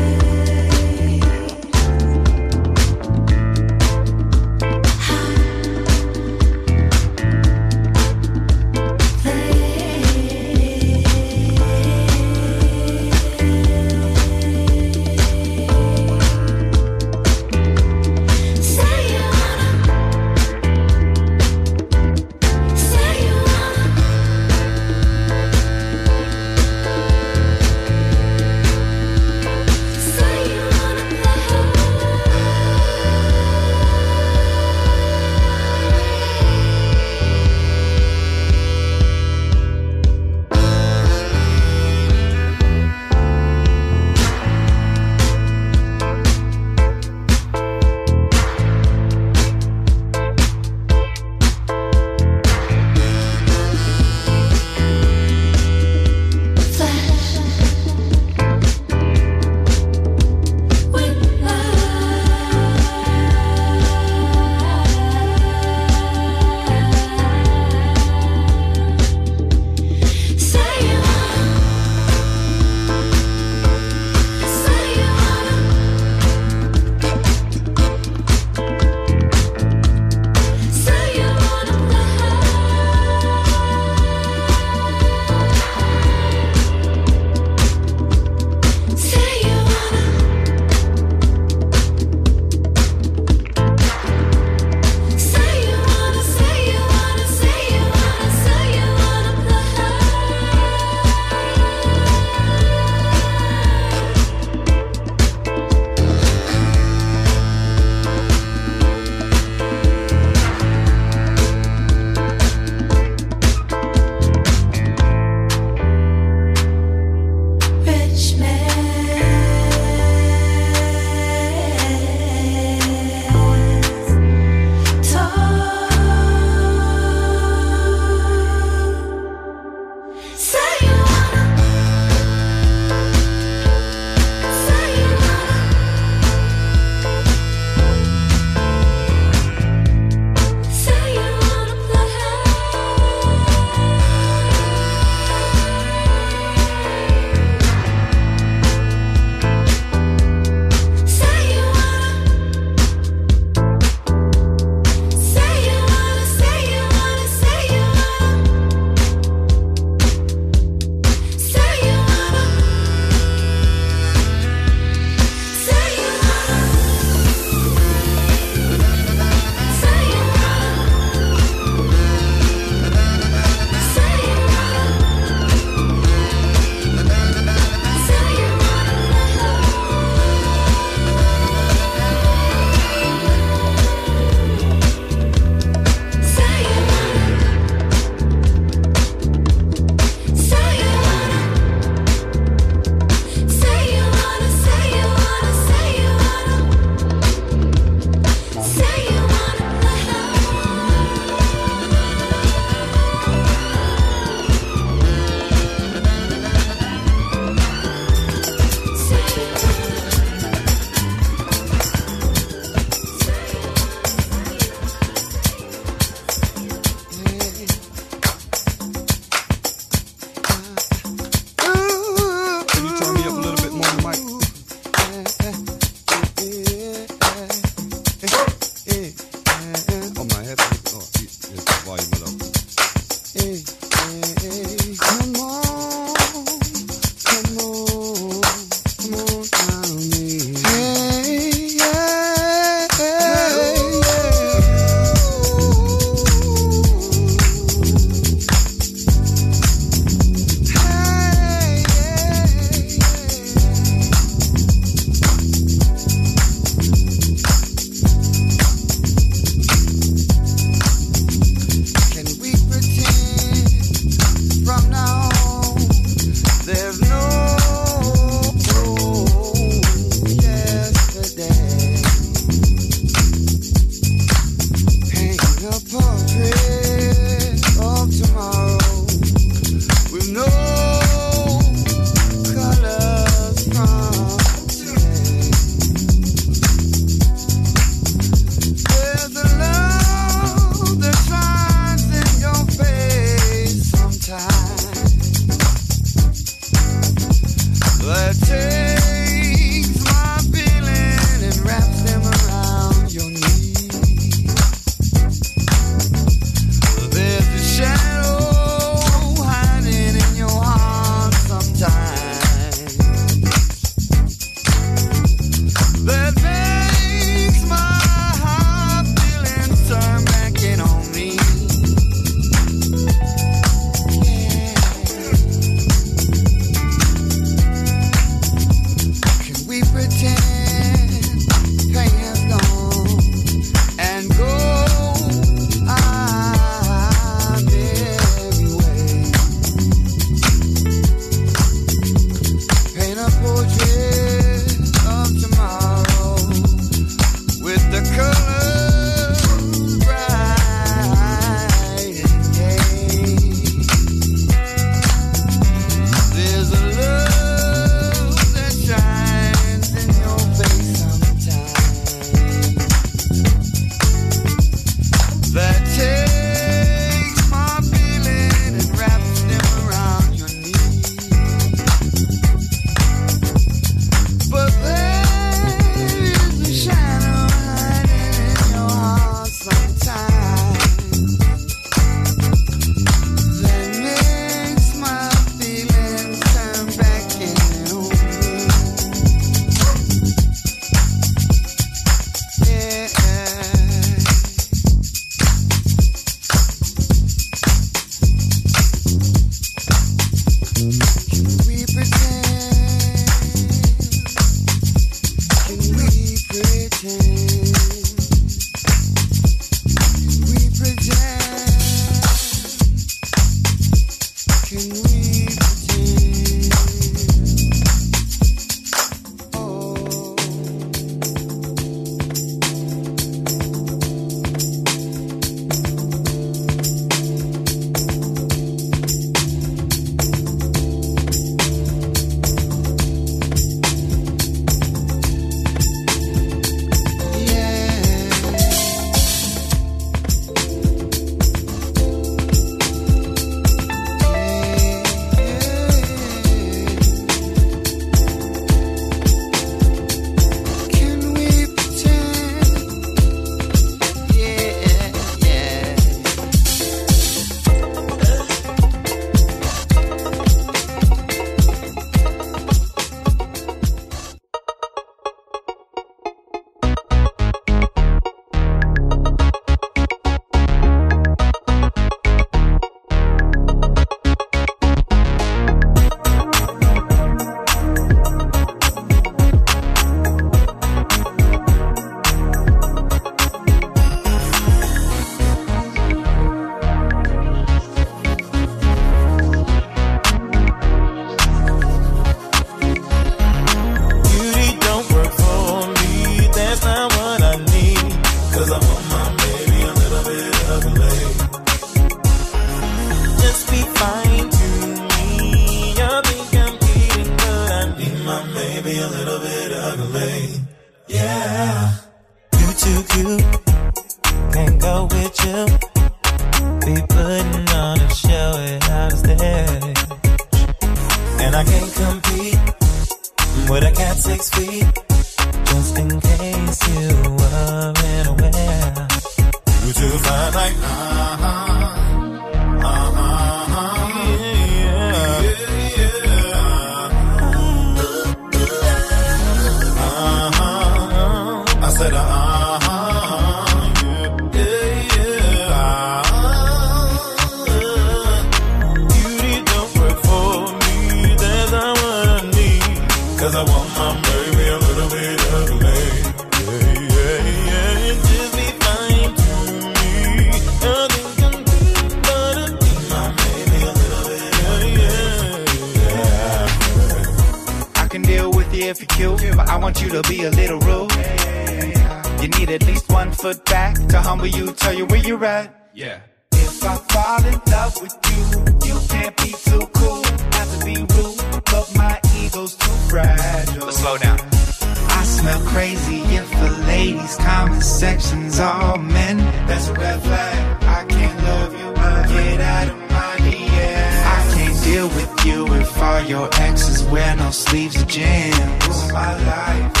your exes wear no sleeves or jeans. Ruin my life, uh,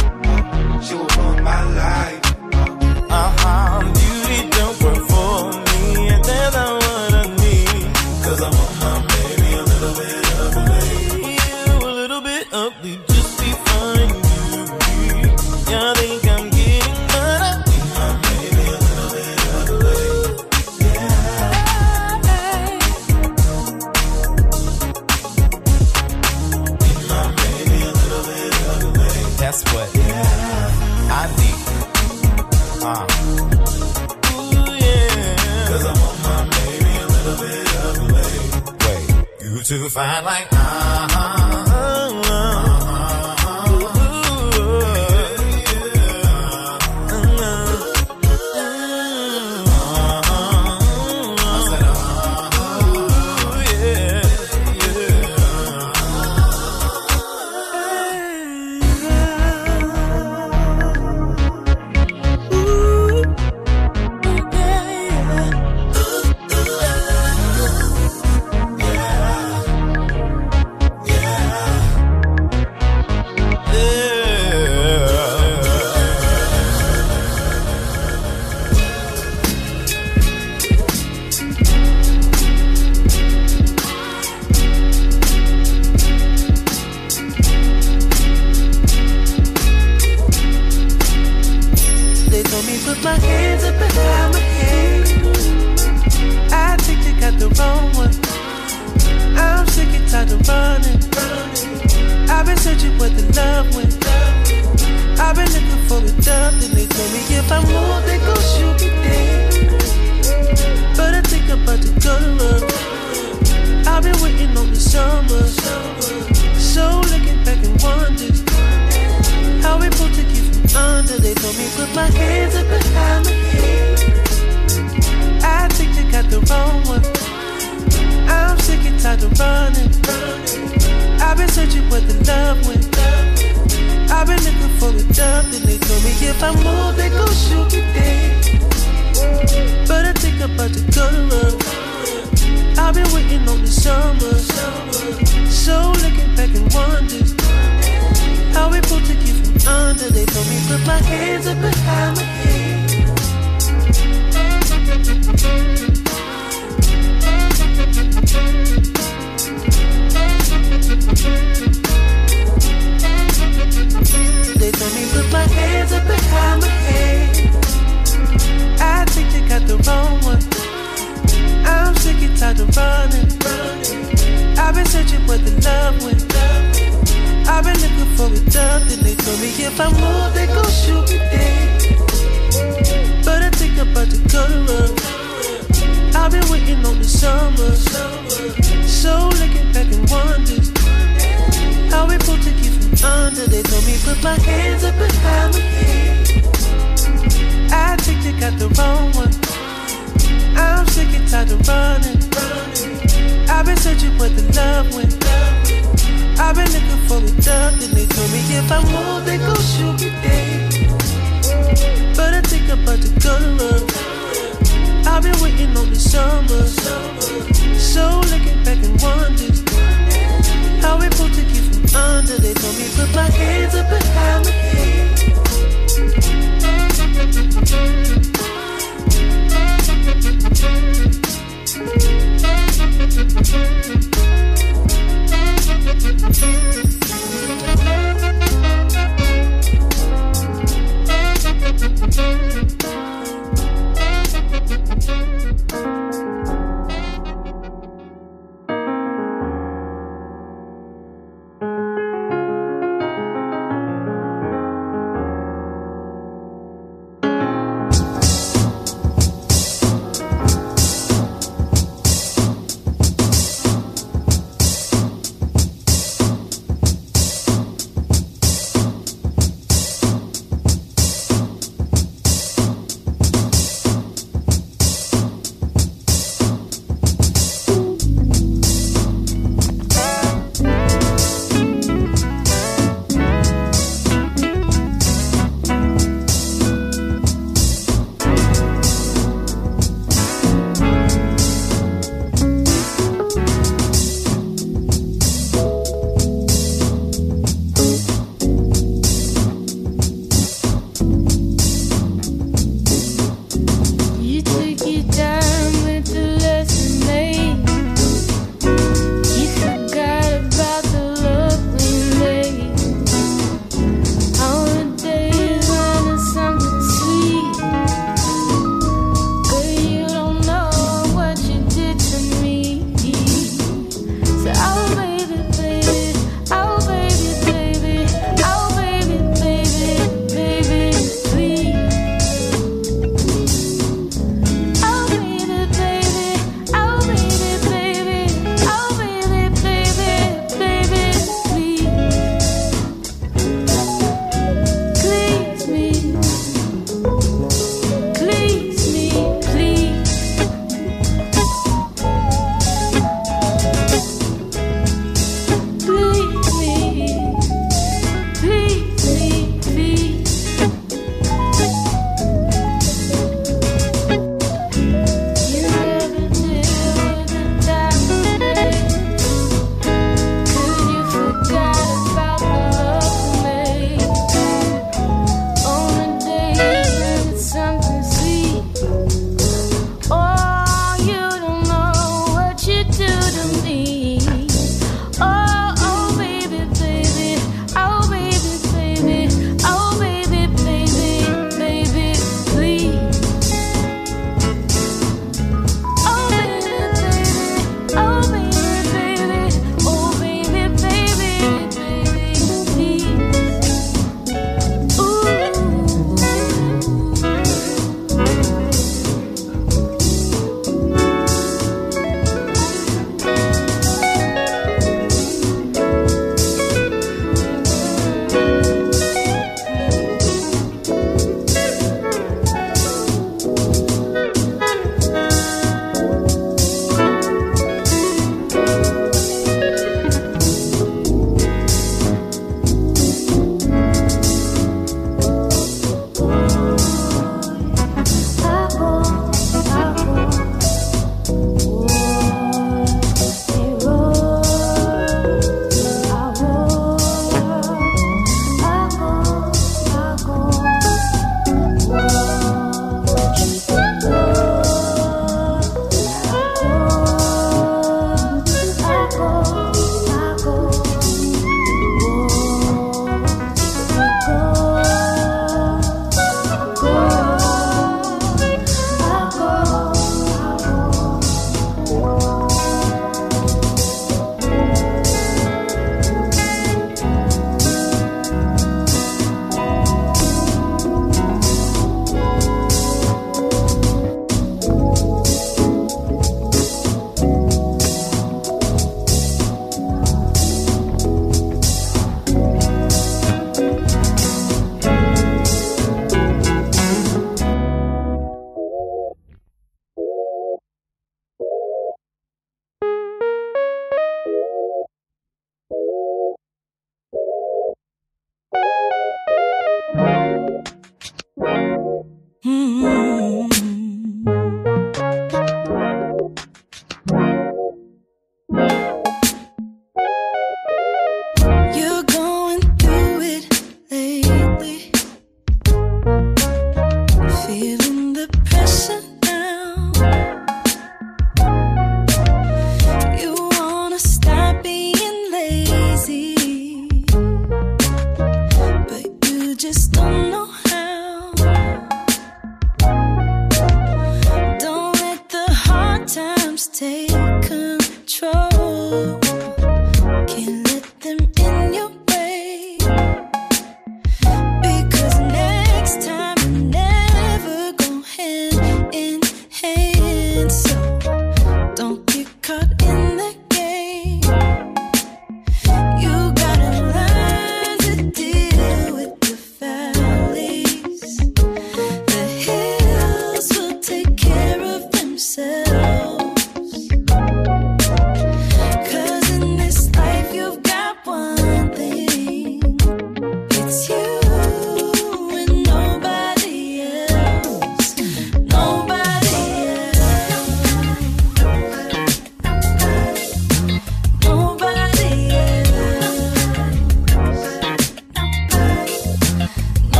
she will ruin my life. Uh, uh-huh, beauty don't work for me, and then I wanna need, 'cause I want my baby a little bit ugly. You a little bit ugly, just be fine, you be. Yeah, I think I'm getting better. My baby a little bit ugly. Yeah, my baby a little bit ugly. That's what yeah. I need. Uh. Ooh, yeah. 'Cause I want my baby a little bit ugly. Wait, you too fine like uh uh-huh. uh uh-huh. uh-huh. yeah. uh-huh. uh-huh. I said uh uh-huh. yeah yeah. Uh-huh.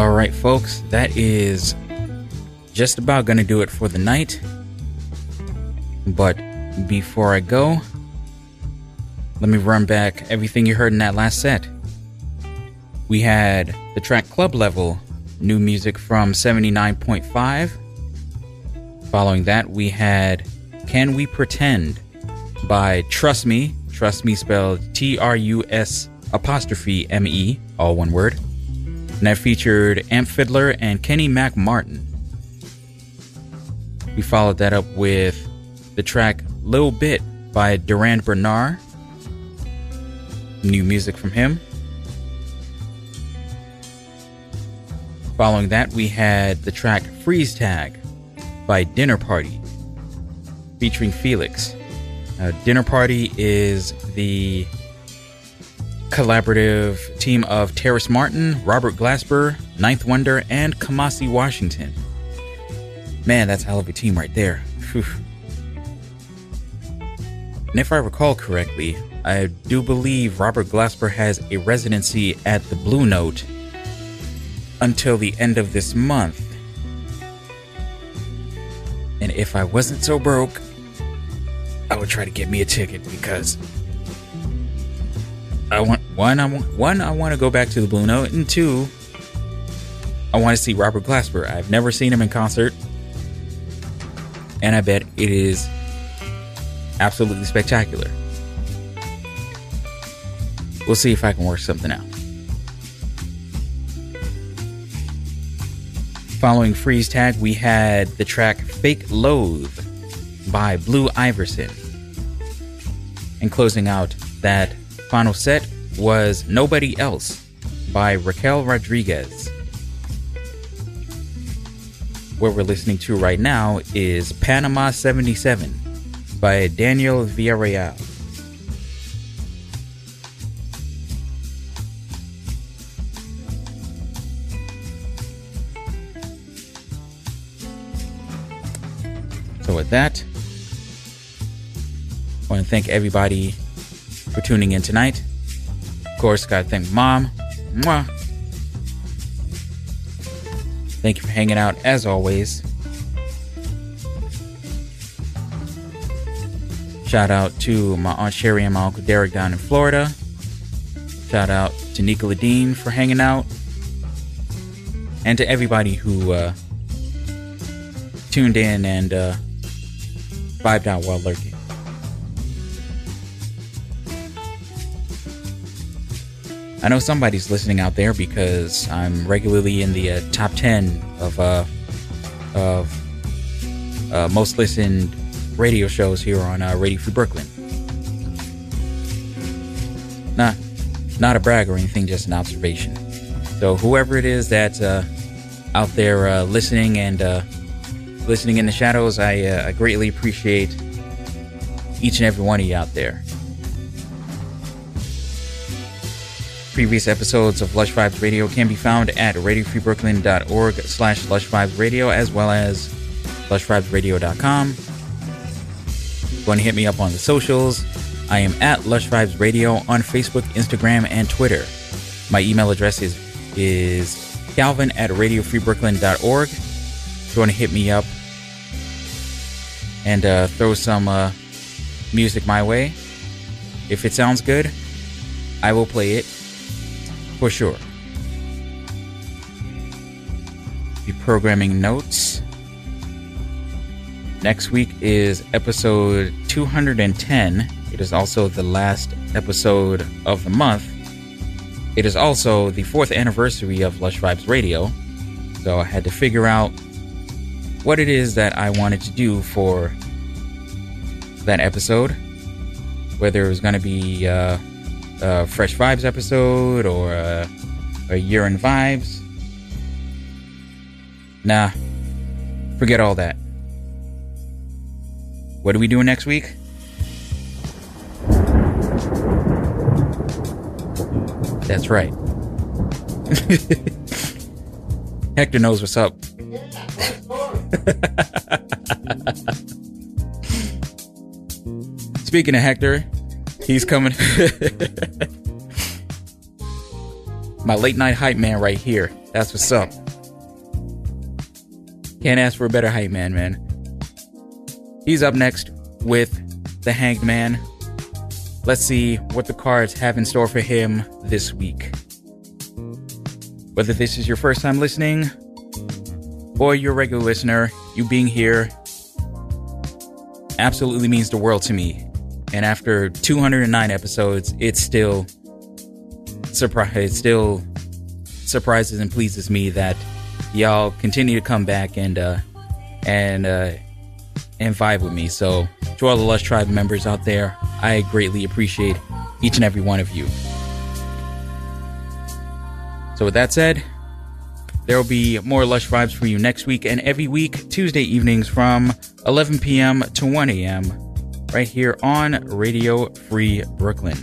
All right, folks, that is just about going to do it for the night. But before I go, let me run back everything you heard in that last set. We had the track Club Level, new music from seventy-nine point five. Following that, we had Can We Pretend by Trust Me. Trust Me spelled T R U S apostrophe M E, all one word. And that featured Amp Fiddler and Kenny Mac Martin. We followed that up with the track Lil Bit by Duran Bernard. New music from him. Following that, we had the track Freeze Tag by Dinner Party, featuring Felix. Now, Dinner Party is the collaborative team of Terrace Martin, Robert Glasper, Ninth Wonder, and Kamasi Washington. Man, that's a hell of a team right there. Whew. And if I recall correctly, I do believe Robert Glasper has a residency at the Blue Note until the end of this month. And if I wasn't so broke, I would try to get me a ticket, because I want one. I want one. I want to go back to the Blue Note, and two, I want to see Robert Glasper. I've never seen him in concert, and I bet it is absolutely spectacular. We'll see if I can work something out. Following Freeze Tag, we had the track Fake Loathe by Blue Iverson. And closing out that final set was Nobody Else by Raquel Rodriguez. What we're listening to right now is Panama seventy-seven by Daniel Villarreal. So with that, I want to thank everybody for tuning in tonight. Of course, gotta thank Mom. Mwah. Thank you for hanging out as always. Shout out to my Aunt Sherry and my Uncle Derek down in Florida. Shout out to Nicola Dean for hanging out. And to everybody who uh, tuned in and uh, vibed out while lurking. I know somebody's listening out there, because I'm regularly in the uh, top ten of uh, of uh, most listened radio shows here on uh, Radio Free Brooklyn. Nah, not a brag or anything, just an observation. So whoever it is that's uh, out there uh, listening and uh, listening in the shadows, I, uh, I greatly appreciate each and every one of you out there. Previous episodes of Lush Vibes Radio can be found at radiofreebrooklyn.org slash lushvibesradio, as well as lush vibes radio dot com. Going to hit me up on the socials. I am at Lush Vibes Radio on Facebook, Instagram, and Twitter. My email address is, is calvin at radiofreebrooklyn.org. Going to hit me up and uh, throw some uh, music my way. If it sounds good, I will play it for sure. The programming notes. Next week is episode two hundred ten. It is also the last episode of the month. It is also the fourth anniversary of Lush Vibes Radio. So I had to figure out what it is that I wanted to do for that episode, whether it was going to be uh, a Fresh Vibes episode or uh, a Year in Vibes. Nah, forget all that. What are we doing next week? That's right. Hector knows what's up. Speaking of Hector, he's coming. my late night hype man right here. That's what's up. Can't ask for a better hype man, man. He's up next with The Hanged Man. Let's see what the cards have in store for him this week. Whether this is your first time listening or you're a regular listener, you being here absolutely means the world to me. And after two hundred nine episodes, it still, surpri- it still surprises and pleases me that y'all continue to come back and uh, and uh, and vibe with me. So to all the Lush Tribe members out there, I greatly appreciate each and every one of you. So with that said, there will be more Lush Vibes for you next week and every week, Tuesday evenings from eleven p.m. to one a.m. right here on Radio Free Brooklyn.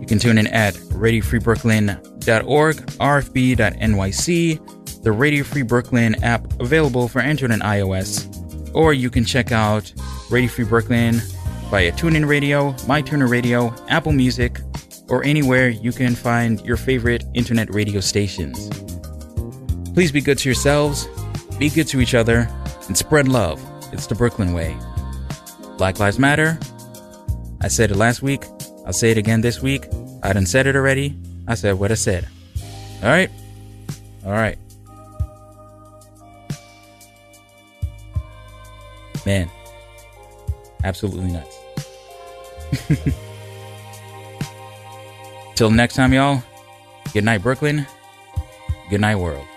You can tune in at radio free brooklyn dot org, r f b dot n y c, the Radio Free Brooklyn app available for Android and iOS, or you can check out Radio Free Brooklyn via TuneIn Radio, MyTuner Radio, Apple Music, or anywhere you can find your favorite internet radio stations. Please be good to yourselves, be good to each other, and spread love. It's the Brooklyn way. Black Lives Matter. I said it last week. I'll say it again this week. I done said it already. I said what I said. All right. All right. Man. Absolutely nuts. Till next time, y'all. Good night, Brooklyn. Good night, world.